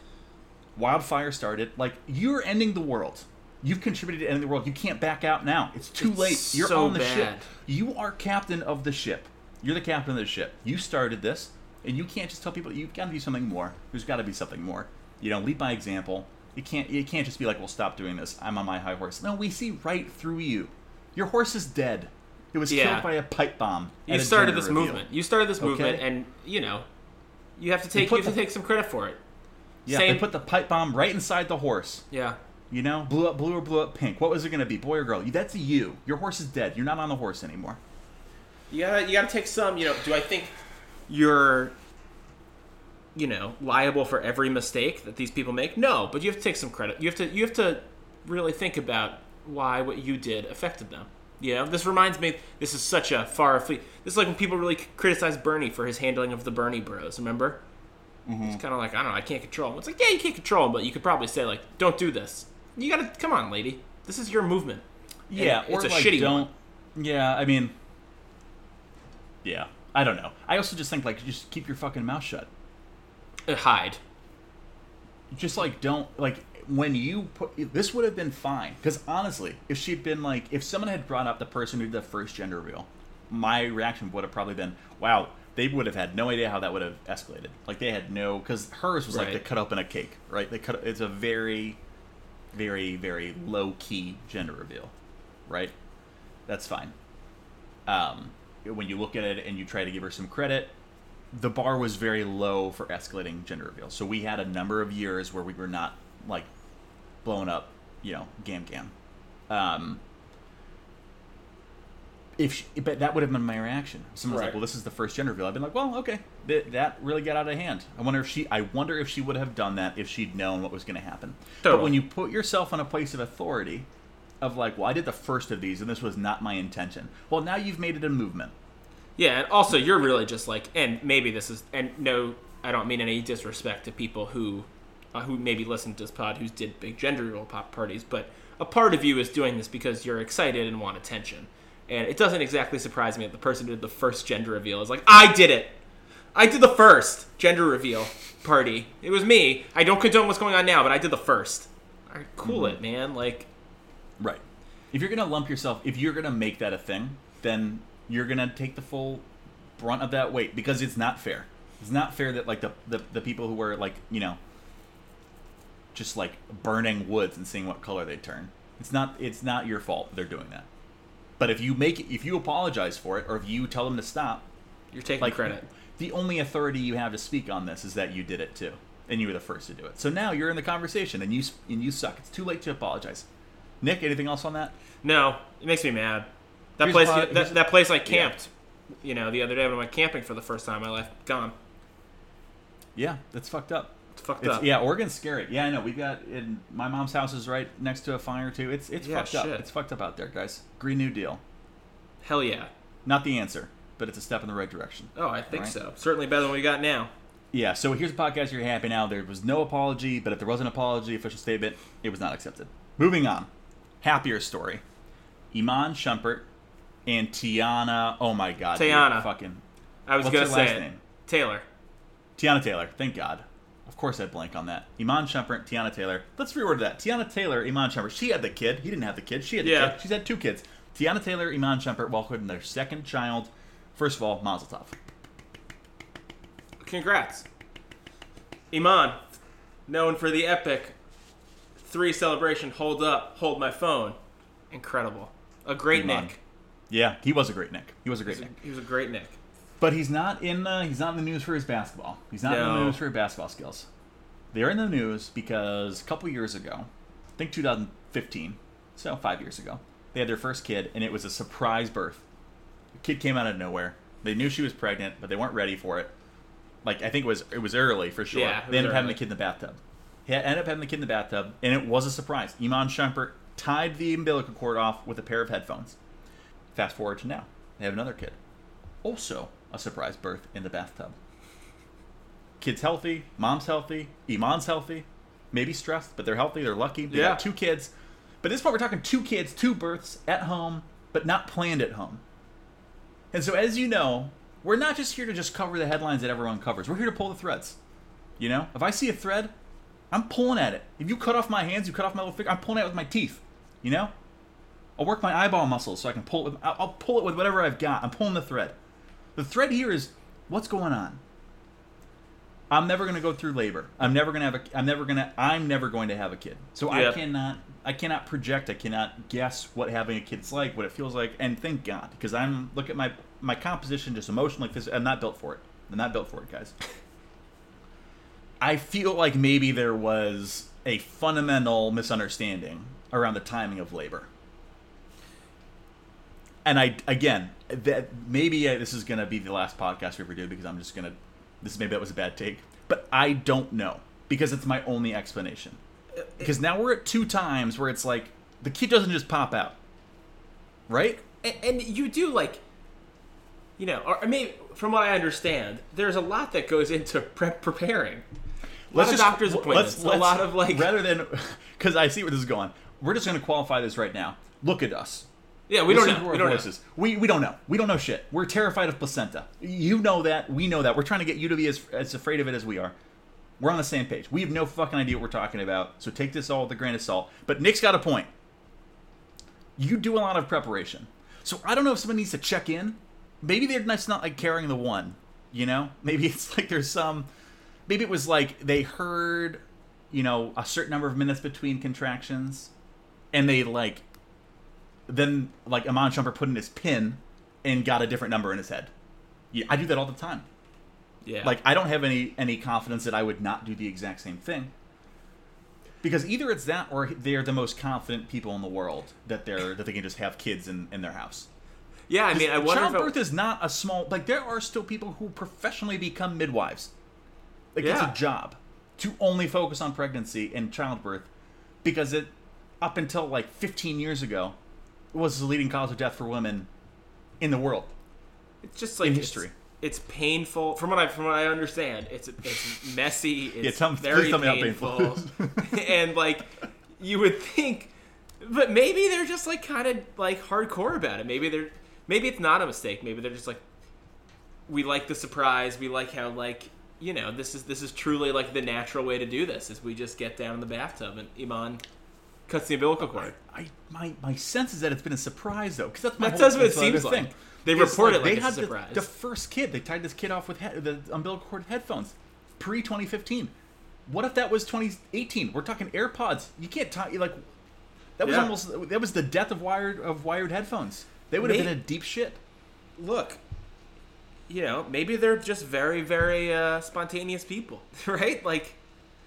Wildfire started. Like, you're ending the world. You've contributed to ending the world. You can't back out now. It's too it's late. You're so on the bad. ship. You are captain of the ship. You're the captain of the ship. You started this, and you can't just tell people, you've got to do something more. There's got to be something more. You know, lead by example. You can't You can't just be like, well, stop doing this. I'm on my high horse. No, we see right through you. Your horse is dead. It was yeah. killed by a pipe bomb. You started this reveal. movement. You started this okay? movement, and, you know, you have to take you have the, to take some credit for it. Yeah, Same. They put the pipe bomb right inside the horse. Yeah. You know, blew up blue or blew up pink. What was it going to be, boy or girl? That's you. Your horse is dead. You're not on the horse anymore. You gotta, you gotta take some. You know, do I think you're, you know, liable for every mistake that these people make? No, but you have to take some credit. You have to, you have to really think about why what you did affected them. You know, this reminds me. This is such a far. Fle- this is like when people really criticize Bernie for his handling of the Bernie Bros. Remember? Mm-hmm. It's kind of like, I don't know. I can't control him. It's like, yeah, you can't control him, but you could probably say, like, don't do this. You gotta come on, lady. This is your movement. Yeah, and it's or a like shitty don't. One. Yeah, I mean, yeah, I don't know. I also just think, like, just keep your fucking mouth shut. And hide. Just like don't like when you put this would have been fine because honestly, if she'd been like, if someone had brought up the person who did the first gender reveal, my reaction would have probably been, wow, they would have had no idea how that would have escalated. Like they had no because hers was right. like they cut open a cake, right? They cut it's a very. Very, very low-key gender reveal, right? That's fine. Um, when you look at it and you try to give her some credit, the bar was very low for escalating gender reveals. So we had a number of years where we were not, like, blown up, you know, gam-gam. Um, if she, but that would have been my reaction. Someone's right. like, well, this is the first gender reveal. I've been like, well, okay. Th- that really got out of hand. I wonder if she I wonder if she would have done that if she'd known what was going to happen. Totally. But when you put yourself in a place of authority of like, well, I did the first of these and this was not my intention. Well, now you've made it a movement. Yeah, and also you're really just like, and maybe this is, and no, I don't mean any disrespect to people who uh, who maybe listened to this pod who did big gender reveal pop parties, but a part of you is doing this because you're excited and want attention. And it doesn't exactly surprise me that the person who did the first gender reveal is like, I did it. I did the first gender reveal party. It was me. I don't condone what's going on now, but I did the first. All right, cool mm-hmm. it, man. Like, right. If you're going to lump yourself, if you're going to make that a thing, then you're going to take the full brunt of that weight because it's not fair. It's not fair that, like, the, the, the people who were, like, you know, just like burning woods and seeing what color they turn. It's not it's not your fault they're doing that. But if you make it, if you apologize for it, or if you tell them to stop, you're taking like, credit. The only authority you have to speak on this is that you did it too, and you were the first to do it. So now you're in the conversation, and you and you suck. It's too late to apologize. Nick, anything else on that? No, it makes me mad. That here's place, pod, that, that place I camped, yeah. you know, the other day when I went camping for the first time in my life, gone. Yeah, that's fucked up. It's fucked it's, up. Yeah, Oregon's scary. Yeah, I know. We got in my mom's house is right next to a fire too. It's it's yeah, fucked shit. up. It's fucked up out there, guys. Green New Deal. Hell yeah. Not the answer, but it's a step in the right direction. Oh, I think right? so. Certainly better than what we got now. Yeah, so here's a podcast you're happy now. There was no apology, but if there was an apology, official statement, it was not accepted. Moving on. Happier story. Iman Shumpert and Tiana. Oh my God. Tiana. Fucking. I was going to say it. Name? Taylor. Tiana Taylor. Thank God. Of course I blank on that. Iman Shumpert, Tiana Taylor. Let's reorder that. Tiana Taylor, Iman Shumpert. She had the kid. He didn't have the kid. She had the yeah. kid. She's had two kids. Tiana Taylor, Iman Shumpert welcomed their second child. First of all, Mazel Tov. Congrats. Iman, known for the epic three celebration, hold up, hold my phone. Incredible. A great Iman. Nick. Yeah, he was a great Nick. He was a great he's a, Nick. He was a great Nick. But he's not in the, he's not in the news for his basketball. He's not no. in the news for his basketball skills. They're in the news because a couple years ago, I think two thousand fifteen, so five years ago, they had their first kid, and it was a surprise birth. The kid came out of nowhere. They knew she was pregnant, but they weren't ready for it. Like, I think it was it was early, for sure. Yeah, they ended up early. having the kid in the bathtub. He ended up having the kid in the bathtub, and it was a surprise. Iman Shumpert tied the umbilical cord off with a pair of headphones. Fast forward to now. They have another kid. Also a surprise birth in the bathtub. Kid's healthy. Mom's healthy. Iman's healthy. Maybe stressed, but they're healthy. They're lucky. They yeah. got two kids. But at this point, we're talking two kids, two births at home, but not planned at home. And so, as you know, we're not just here to just cover the headlines that everyone covers. We're here to pull the threads. You know? If I see a thread, I'm pulling at it. If you cut off my hands, you cut off my little finger, I'm pulling at it with my teeth. You know? I'll work my eyeball muscles so I can pull it. With, I'll pull it with whatever I've got. I'm pulling the thread. The thread here is, what's going on? I'm never going to go through labor. I'm never going to have a, I'm never going to, I'm never going to have a kid. So yep. I cannot, I cannot project. I cannot guess what having a kid's like, what it feels like. And thank God, because I'm, look at my, my composition, just emotionally, physically, I'm not built for it. I'm not built for it, guys. I feel like maybe there was a fundamental misunderstanding around the timing of labor. And I, again, that maybe this is going to be the last podcast we ever do because I'm just going to, This maybe that was a bad take, but I don't know because it's my only explanation. Because now we're at two times where it's like the kid doesn't just pop out, right? And, and you do like, you know, or, I mean, from what I understand, there's a lot that goes into prep preparing. A lot let's of just, doctor's appointments. Let's, let's, a lot of like rather than because I see where this is going. We're just going to qualify this right now. Look at us. Yeah, we don't know. We don't know. We, we don't know. We don't know shit. We're terrified of placenta. You know that. We know that. We're trying to get you to be as as afraid of it as we are. We're on the same page. We have no fucking idea what we're talking about, so take this all with a grain of salt. But Nick's got a point. You do a lot of preparation. So I don't know if someone needs to check in. Maybe they're not like carrying the one, you know? Maybe it's like there's some... Maybe it was like they heard, you know, a certain number of minutes between contractions, and they like... Then, like, Iman Shumpert put in his pin and got a different number in his head. Yeah, I do that all the time. Yeah. Like, I don't have any, any confidence that I would not do the exact same thing. Because either it's that or they're the most confident people in the world that they're that they can just have kids in, in their house. Yeah, I mean, I wonder if... Childbirth is not a small... Like, there are still people who professionally become midwives. Like, yeah. It's a job to only focus on pregnancy and childbirth because it, up until, like, fifteen years ago... was the leading cause of death for women in the world. It's just like in history. It's, it's painful. From what I from what I understand, it's it's messy. It's yeah, tell me, very tell me painful. painful. And like you would think, but maybe they're just like kind of like hardcore about it. Maybe they're maybe it's not a mistake. Maybe they're just like, we like the surprise. We like how like you know this is this is truly like the natural way to do this. Is we just get down in the bathtub and Iman. Cuts the umbilical cord. I, I my my sense is that it's been a surprise though, because that's my that whole, says what it seems like. Thing. They it's report like, it like they had a surprise. The, the first kid, they tied this kid off with he- the umbilical cord headphones, pre twenty fifteen. What if that was twenty eighteen? We're talking AirPods. You can't talk like that was yeah. almost that was the death of wired of wired headphones. They would have maybe, been in deep shit. Look, you know, maybe they're just very, very uh, spontaneous people, right? Like,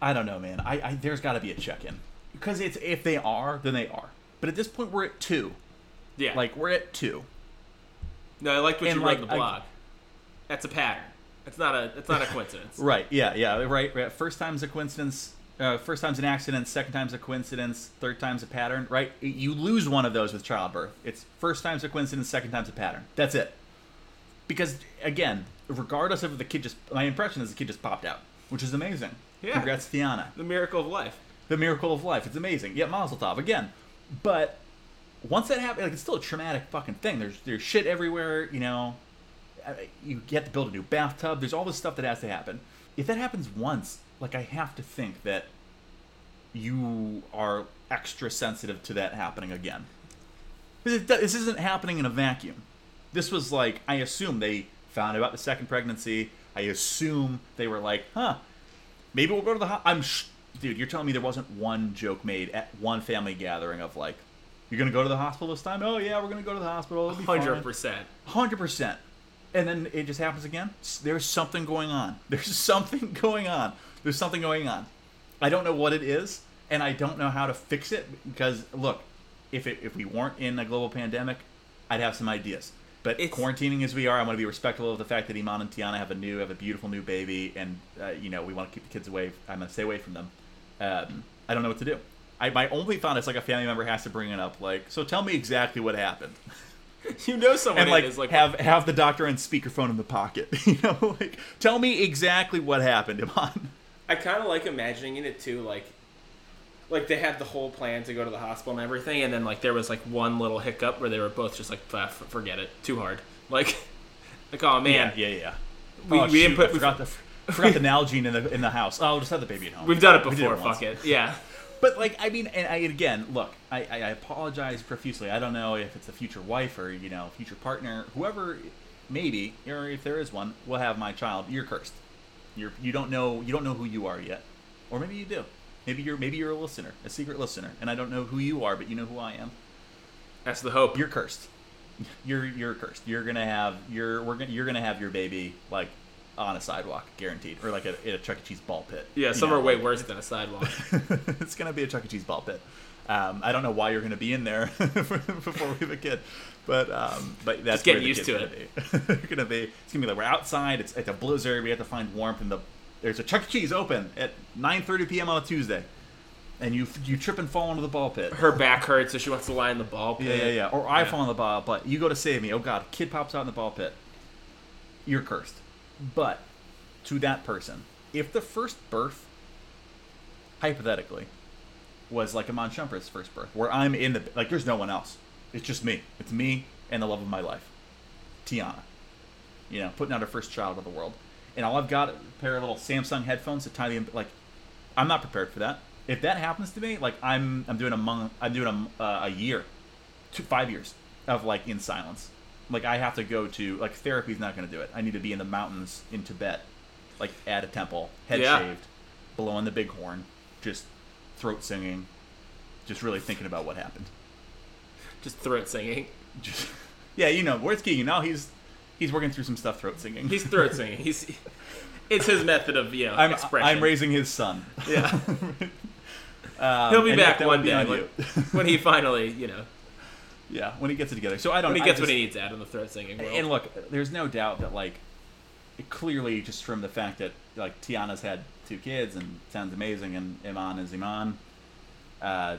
I don't know, man. I, I there's got to be a check-in because it's if they are, then they are. But at this point, we're at two. Yeah, like we're at two. No, I liked what and you like, wrote in the blog. I, That's a pattern. It's not a. It's not a coincidence. Right. Yeah. Yeah. Right. Right. First time's a coincidence. Uh, first time's an accident. Second time's a coincidence. Third time's a pattern. Right. You lose one of those with childbirth. It's first time's a coincidence. Second time's a pattern. That's it. Because again, regardless of the kid just, my impression is the kid just popped out, which is amazing. Yeah. Congrats, Tiana. The miracle of life. The miracle of life. It's amazing. Yeah, Mazel Tov again. But once that happens, like it's still a traumatic fucking thing. There's there's shit everywhere. You know. You get to build a new bathtub. There's all this stuff that has to happen. If that happens once, like I have to think that you are extra sensitive to that happening again. This isn't happening in a vacuum. This was like, I assume they found about the second pregnancy. I assume they were like, huh, maybe we'll go to the ho- I'm sh- dude, you're telling me there wasn't one joke made at one family gathering of like, you're going to go to the hospital this time? Oh yeah, we're going to go to the hospital. It'll be one hundred percent. Fine. one hundred percent. And then it just happens again. There's something going on. There's something going on. There's something going on. I don't know what it is, and I don't know how to fix it because, look, if it, if we weren't in a global pandemic, I'd have some ideas. But it's, quarantining as we are, I'm going to be respectful of the fact that Iman and Tiana have a new, have a beautiful new baby, and uh, you know we want to keep the kids away. I'm going to stay away from them. Um, I don't know what to do. I my only thought is like a family member has to bring it up. Like, so tell me exactly what happened. You know someone and like, is like have have the doctor on speakerphone in the pocket. You know, like tell me exactly what happened, Iman. I kind of like imagining it too, like like they had the whole plan to go to the hospital and everything, and then like there was like one little hiccup where they were both just like ah, f- forget it, too hard. Like like oh man, yeah yeah. yeah. We, oh, we shoot, didn't put I forgot we, the forgot the Nalgene in the in the house. Oh, I'll just have the baby at home. We've done it before. It fuck it, yeah. But, like, I mean, and I, again, look, I, I apologize profusely. I don't know if it's a future wife or, you know, future partner. Whoever, maybe, or if there is one, will have my child. You're cursed. You're, you don't know you don't know who you are yet. Or maybe you do. Maybe you're maybe you're a listener, a secret listener, and I don't know who you are, but you know who I am. That's the hope. You're cursed. You're you're cursed. You're gonna have your we're gonna you're gonna have your baby like on a sidewalk, guaranteed, or like a, a Chuck E. Cheese ball pit. Yeah, somewhere way worse than a sidewalk. It's gonna be a Chuck E. Cheese ball pit. Um, I don't know why you're gonna be in there before we have a kid, but um, but that's just getting used to it. You're gonna be. It's gonna be like we're outside. It's it's a blizzard. We have to find warmth in the. There's a Chuck E. Cheese open at nine thirty p.m. on a Tuesday, and you you trip and fall into the ball pit. Her back hurts, so she wants to lie in the ball pit. Yeah, yeah, yeah. Or I yeah. fall in the ball pit. You go to save me. Oh God, a kid pops out in the ball pit. You're cursed. But to that person, if the first birth, hypothetically, was like Iman Shumpert's first birth, where I'm in the, like, there's no one else. It's just me. It's me and the love of my life. Tiana. You know, putting out her first child of the world. And all I've got is a pair of little Samsung headphones to tie the, like, I'm not prepared for that. If that happens to me, like, I'm I'm doing a, month, I'm doing a, uh, a year, two, five years of, like, in silence. Like, I have to go to... Like, therapy's not going to do it. I need to be in the mountains in Tibet. Like, at a temple. Head yeah. shaved. Blowing the bighorn. Just throat singing. Just really thinking about what happened. Just throat singing? Just, yeah, you know. Wurtzke, you know, he's he's working through some stuff throat singing. He's throat singing. He's It's his method of, you know, I'm, expression. I'm raising his son. Yeah. um, He'll be back one day when, when he finally, you know... Yeah, when he gets it together. So I don't. When he gets just, what he needs out in the throat singing world. And look, there's no doubt that like, clearly just from the fact that like Tiana's had two kids and sounds amazing, and Iman is Iman, uh,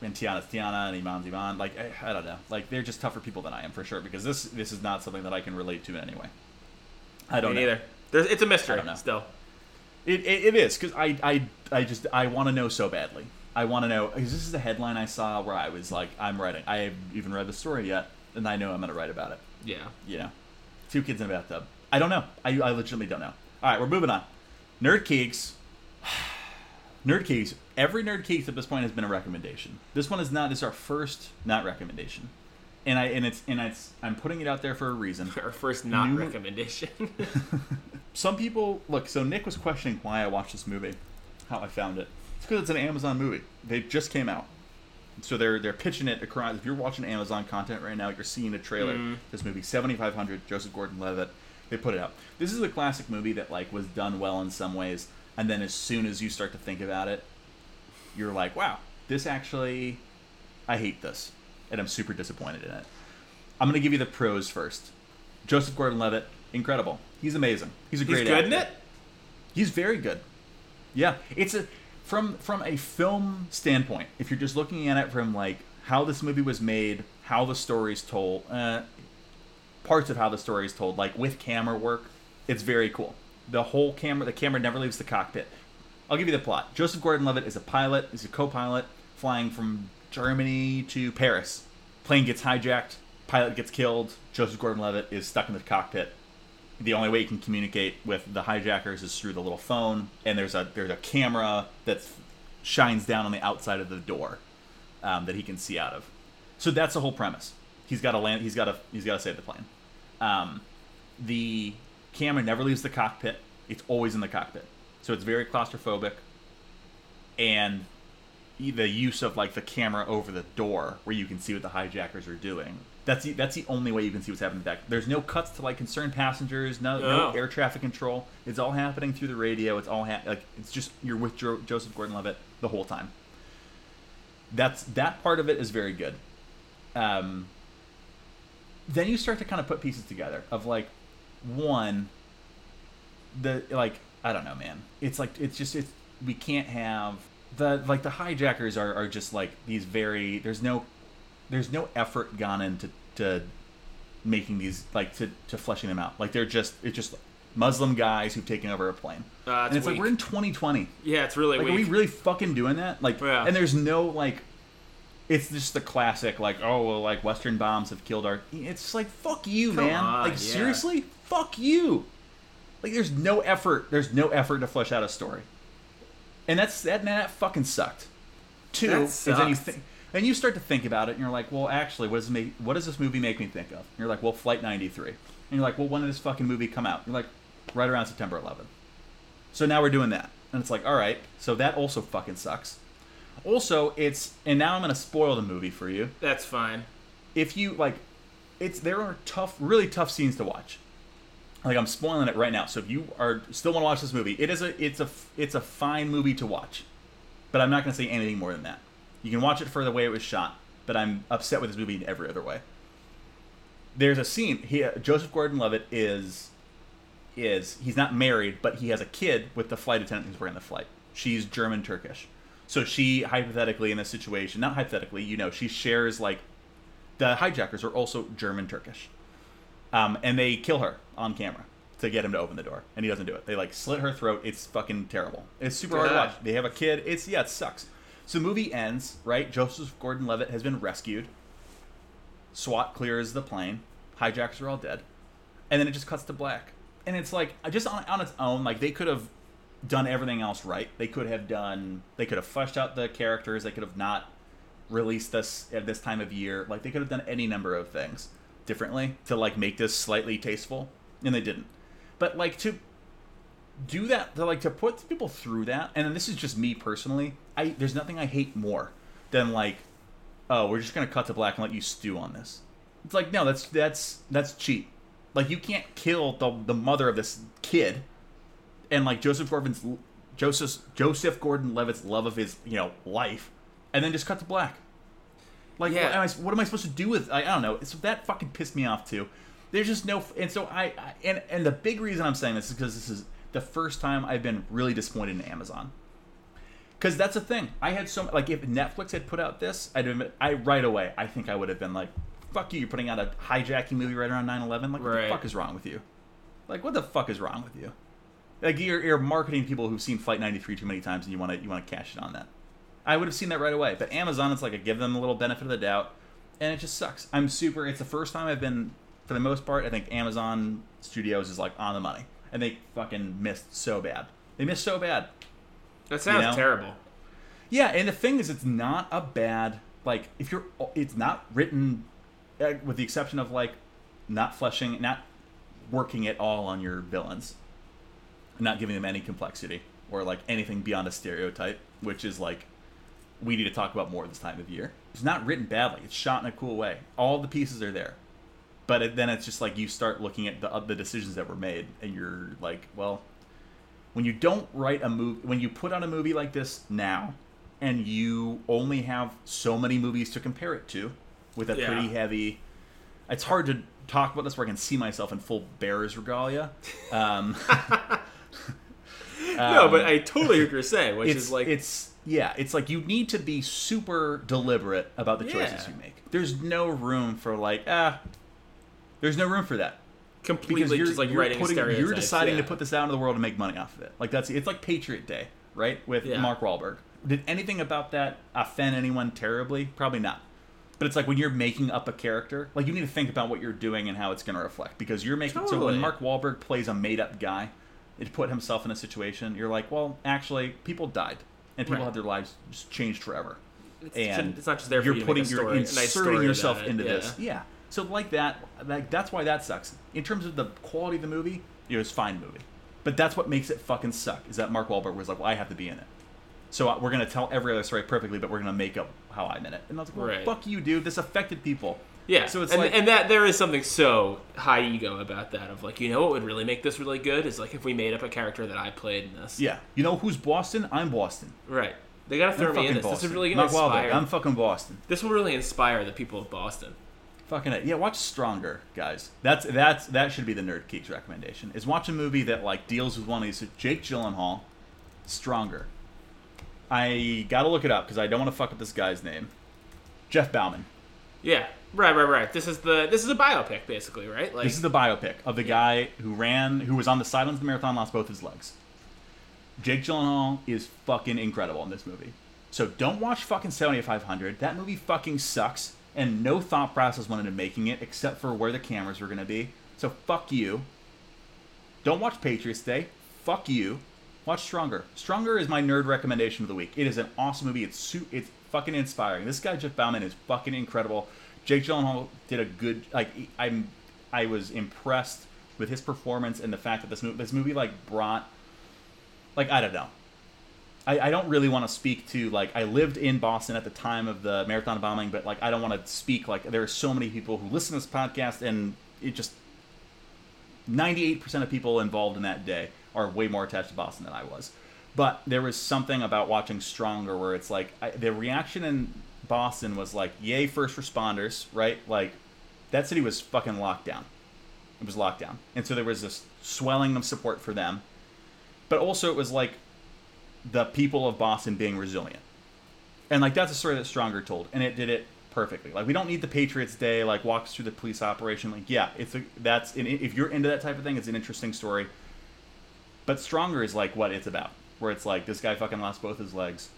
and Tiana's Tiana and Iman's Iman. Like I, I don't know, like they're just tougher people than I am for sure because this this is not something that I can relate to in any way. I don't Me know. Either. There's, it's a mystery still. It it, it is because I, I I just I want to know so badly. I want to know, because this is a headline I saw where I was like, I'm writing. I haven't even read the story yet, and I know I'm going to write about it. Yeah. You know. Two kids in a bathtub. I don't know. I I legitimately don't know. All right, we're moving on. Nerd Keeks. Nerd Keeks. Every Nerd Keeks at this point has been a recommendation. This one is not. This is our first not recommendation. And, I, and, it's, and it's, I'm putting it out there for a reason. Our first not New... recommendation. Some people, look, so Nick was questioning why I watched this movie. how I found it. It's because it's an Amazon movie. They just came out. So they're they're pitching it across. If you're watching Amazon content right now, you're seeing a trailer. Mm. This movie, seventy-five hundred, Joseph Gordon-Levitt. They put it out. This is a classic movie that like was done well in some ways, and then as soon as you start to think about it, you're like, wow, this actually, I hate this, and I'm super disappointed in it. I'm gonna give you the pros first. Joseph Gordon-Levitt, incredible. He's amazing. He's a great actor. He's good actor. In it? He's very good. Yeah, it's a. From from a film standpoint, if you're just looking at it from like how this movie was made, how the story's told, uh, parts of how the story is told, like with camera work, it's very cool. The whole camera, the camera never leaves the cockpit. I'll give you the plot. Joseph Gordon-Levitt is a pilot, is a co-pilot, flying from Germany to Paris. Plane gets hijacked, pilot gets killed, Joseph Gordon-Levitt is stuck in the cockpit. The only way you can communicate with the hijackers is through the little phone, and there's a there's a camera that shines down on the outside of the door um, that he can see out of. So that's the whole premise. He's got to land. He's got to he's got to save the plane. Um, the camera never leaves the cockpit. It's always in the cockpit, so it's very claustrophobic. And the use of like the camera over the door, where you can see what the hijackers are doing. That's the, that's the only way you can see what's happening back. There's no cuts to like concerned passengers, no, no. no air traffic control. It's all happening through the radio. It's all ha- like it's just you're with jo- Joseph Gordon-Levitt the whole time. That's that part of it is very good. Um, then you start to kind of put pieces together of like one, the like I don't know, man. It's like it's just it's we can't have the like the hijackers are are just like these very there's no. There's no effort gone into to making these, like, to, to fleshing them out. Like, they're just, it's just Muslim guys who've taken over a plane. Uh, it's and it's weak. Like, we're in twenty twenty. Yeah, it's really like, weak. Are we really fucking doing that? Like, yeah. And there's no, like, it's just the classic, like, oh, well, like, Western bombs have killed our... It's like, fuck you, Come man. On, like, yeah. seriously? Fuck you. Like, there's no effort. There's no effort to flesh out a story. And that's, that, man, that fucking sucked. Two, that sucks. Is anything... And you start to think about it, and you're like, well, actually, what does, make, what does this movie make me think of? And you're like, well, Flight ninety-three. And you're like, well, when did this fucking movie come out? And you're like, right around September eleventh. So now we're doing that. And it's like, all right, so that also fucking sucks. Also, it's... And now I'm going to spoil the movie for you. That's fine. If you, like... it's There are tough, really tough scenes to watch. Like, I'm spoiling it right now. So if you are still want to watch this movie, it is a, it's a, it's a fine movie to watch. But I'm not going to say anything more than that. You can watch it for the way it was shot, but I'm upset with this movie in every other way. There's a scene. He, uh, Joseph Gordon-Levitt is... is He's not married, but he has a kid with the flight attendant who's running the flight. She's German-Turkish. So she, hypothetically, in this situation... Not hypothetically, you know, she shares, like... The hijackers are also German-Turkish. Um, and they kill her on camera to get him to open the door. And he doesn't do it. They, like, slit her throat. It's fucking terrible. It's super hard to watch. They have a kid. It's... Yeah, it sucks. So the movie ends, right? Joseph Gordon-Levitt has been rescued. SWAT clears the plane. Hijackers are all dead. And then it just cuts to black. And it's like, just on, on its own, like, they could have done everything else right. They could have done, they could have fleshed out the characters. They could have not released this at this time of year. Like, they could have done any number of things differently to, like, make this slightly tasteful. And they didn't. But, like, to... do that to like to put people through that, and this is just me personally. I there's nothing I hate more than like, oh, we're just gonna cut to black and let you stew on this. It's like no, that's that's that's cheap. Like you can't kill the the mother of this kid, and like Joseph Gordon's Joseph Joseph Gordon-Levitt's love of his you know life, and then just cut to black. Like yeah. what, am I, what am I supposed to do with? I, I don't know. So that fucking pissed me off too. There's just no, and so I, I and and the big reason I'm saying this is because this is. The first time I've been really disappointed in Amazon, because that's the thing. I had so like if Netflix had put out this, I'd admit, I right away I think I would have been like, "Fuck you! You're putting out a hijacking movie right around nine eleven. Like, right. What the fuck is wrong with you? Like, what the fuck is wrong with you? Like, you're, you're marketing people who've seen Flight ninety-three too many times, and you want to you want to cash in on that. I would have seen that right away. But Amazon, it's like I give them a little benefit of the doubt, and it just sucks. I'm super. It's the first time I've been, for the most part, I think Amazon Studios is like on the money. And they fucking missed so bad. They missed so bad. That sounds you know? terrible. Yeah, and the thing is, it's not a bad like if you're. It's not written, uh, with the exception of like, not fleshing, not working at all on your villains, not giving them any complexity. or like anything beyond a stereotype, which is like we need to talk about more this time of year. It's not written badly. It's shot in a cool way. All the pieces are there. But it, then it's just like you start looking at the uh, the decisions that were made, and you're like, well, when you don't write a movie, when you put out a movie like this now, and you only have so many movies to compare it to, with a yeah. pretty heavy, it's hard to talk about this where I can see myself in full Bears regalia. Um, no, but I totally agree with saying, which is like it's yeah, it's like you need to be super deliberate about the choices yeah. you make. There's no room for like ah. There's no room for that. Completely, because you're, just like you're writing putting, stereotypes. You're deciding yeah. to put this out into the world and make money off of it. Like that's it's like Patriot Day, right? With yeah. Mark Wahlberg. Did anything about that offend anyone terribly? Probably not. But it's like when you're making up a character, like you need to think about what you're doing and how it's going to reflect. Because you're making totally. so when Mark Wahlberg plays a made-up guy, it put himself in a situation. You're like, well, actually, people died and people right. had their lives just changed forever. It's, and it's not just there for you're you to putting, make a story, you're inserting nice yourself into yeah. this. Yeah. So like that, like that's why that sucks. In terms of the quality of the movie, it was a fine movie. But that's what makes it fucking suck, is that Mark Wahlberg was like, well, I have to be in it. So we're going to tell every other story perfectly, but we're going to make up how I'm in it. And I was like, well, right. fuck you, dude. This affected people. Yeah, so it's and, like, and that there is something so high ego about that of like, you know what would really make this really good is like if we made up a character that I played in this. Yeah. You know who's Boston? I'm Boston. Right. They got to throw I'm me in this. Boston. This is really going to inspire. Wahlberg. I'm fucking Boston. This will really inspire the people of Boston. Fucking it. Yeah, watch Stronger, guys. That's that's that should be the Nerd Keeks recommendation. Is watch a movie that like deals with one of these. Jake Gyllenhaal, Stronger. I gotta look it up because I don't want to fuck up this guy's name. Jeff Bauman. Yeah, right, right, right. This is the this is a biopic basically, right? Like this is the biopic of the yeah. guy who ran, who was on the sidelines of the marathon, lost both his legs. Jake Gyllenhaal is fucking incredible in this movie. So don't watch fucking seventy-five hundred. That movie fucking sucks. And no thought process went into making it, except for where the cameras were going to be. So fuck you. Don't watch Patriots Day. Fuck you. Watch Stronger. Stronger is my nerd recommendation of the week. It is an awesome movie. It's su- it's fucking inspiring. This guy Jeff Bauman is fucking incredible. Jake Gyllenhaal did a good like. I'm I was impressed with his performance and the fact that this movie this movie like brought like I don't know. I don't really want to speak to, like, I lived in Boston at the time of the marathon bombing, but, like, I don't want to speak, like, there are so many people who listen to this podcast, and it just, ninety-eight percent of people involved in that day are way more attached to Boston than I was. But there was something about watching Stronger where it's, like, I, the reaction in Boston was, like, yay, first responders, right? Like, that city was fucking locked down. It was locked down. And so there was this swelling of support for them. But also it was, like, the people of Boston being resilient. And, like, that's a story that Stronger told, and it did it perfectly. Like, we don't need the Patriots Day, like, walks through the police operation. Like, yeah, it's a, that's an, if you're into that type of thing, it's an interesting story. But Stronger is, like, what it's about, where it's, like, this guy fucking lost both his legs,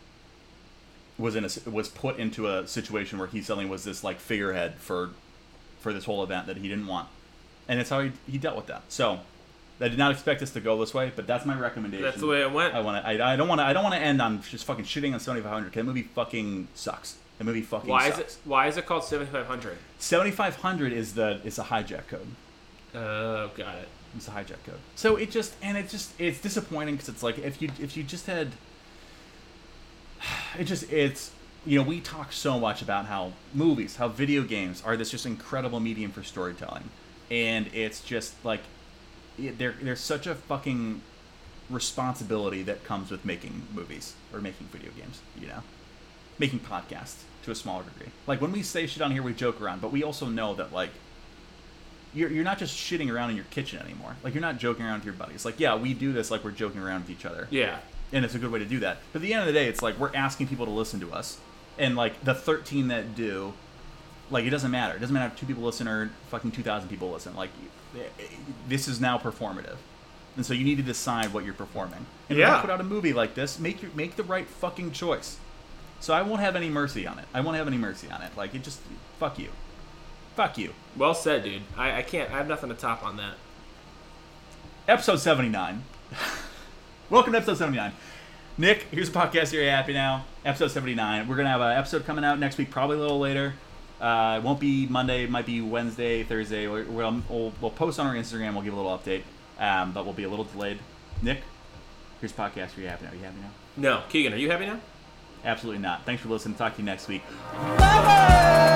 was in a, was put into a situation where he suddenly was this, like, figurehead for for this whole event that he didn't want. And it's how he, he dealt with that. So I did not expect this to go this way, but that's my recommendation. That's the way it went. I want to. I, I don't want to. I don't want to end on just fucking shitting on seventy-five hundred. That movie fucking sucks. That movie fucking. Why sucks. Is it? Why is it called seventy-five hundred? seventy-five hundred is the. It's a hijack code. Oh, got it. It's a hijack code. So it just and it just it's disappointing because it's like if you if you just had. It just it's you know we talk so much about how movies, how video games are this just incredible medium for storytelling, and it's just like. There, there's such a fucking responsibility that comes with making movies or making video games, you know, making podcasts to a smaller degree. Like when we say shit on here, we joke around, but we also know that like you're you're not just shitting around in your kitchen anymore. Like you're not joking around with your buddies. Like yeah, we do this like we're joking around with each other. Yeah, and it's a good way to do that. But at the end of the day, it's like we're asking people to listen to us, and like the thirteen that do, like it doesn't matter. It doesn't matter if two people listen or fucking two thousand people listen. Like. This is now performative, and so you need to decide what you're performing. And yeah. if I put out a movie like this, make your make the right fucking choice. So I won't have any mercy on it. I won't have any mercy on it. Like it just fuck you, fuck you. Well said, dude. I, I can't. I have nothing to top on that. Episode seventy-nine. Welcome to episode seventy-nine. Nick, here's a podcast. Are you happy now? Episode seventy-nine. We're gonna have an episode coming out next week, probably a little later. Uh, it won't be Monday. It might be Wednesday, Thursday. We'll, we'll, we'll post on our Instagram. We'll give a little update, um, but we'll be a little delayed. Nick, Here's Podcast Are You Happy Now? Are you happy now? No. Keegan, are you happy now? Absolutely not. Thanks for listening. Talk to you next week. Bye-bye.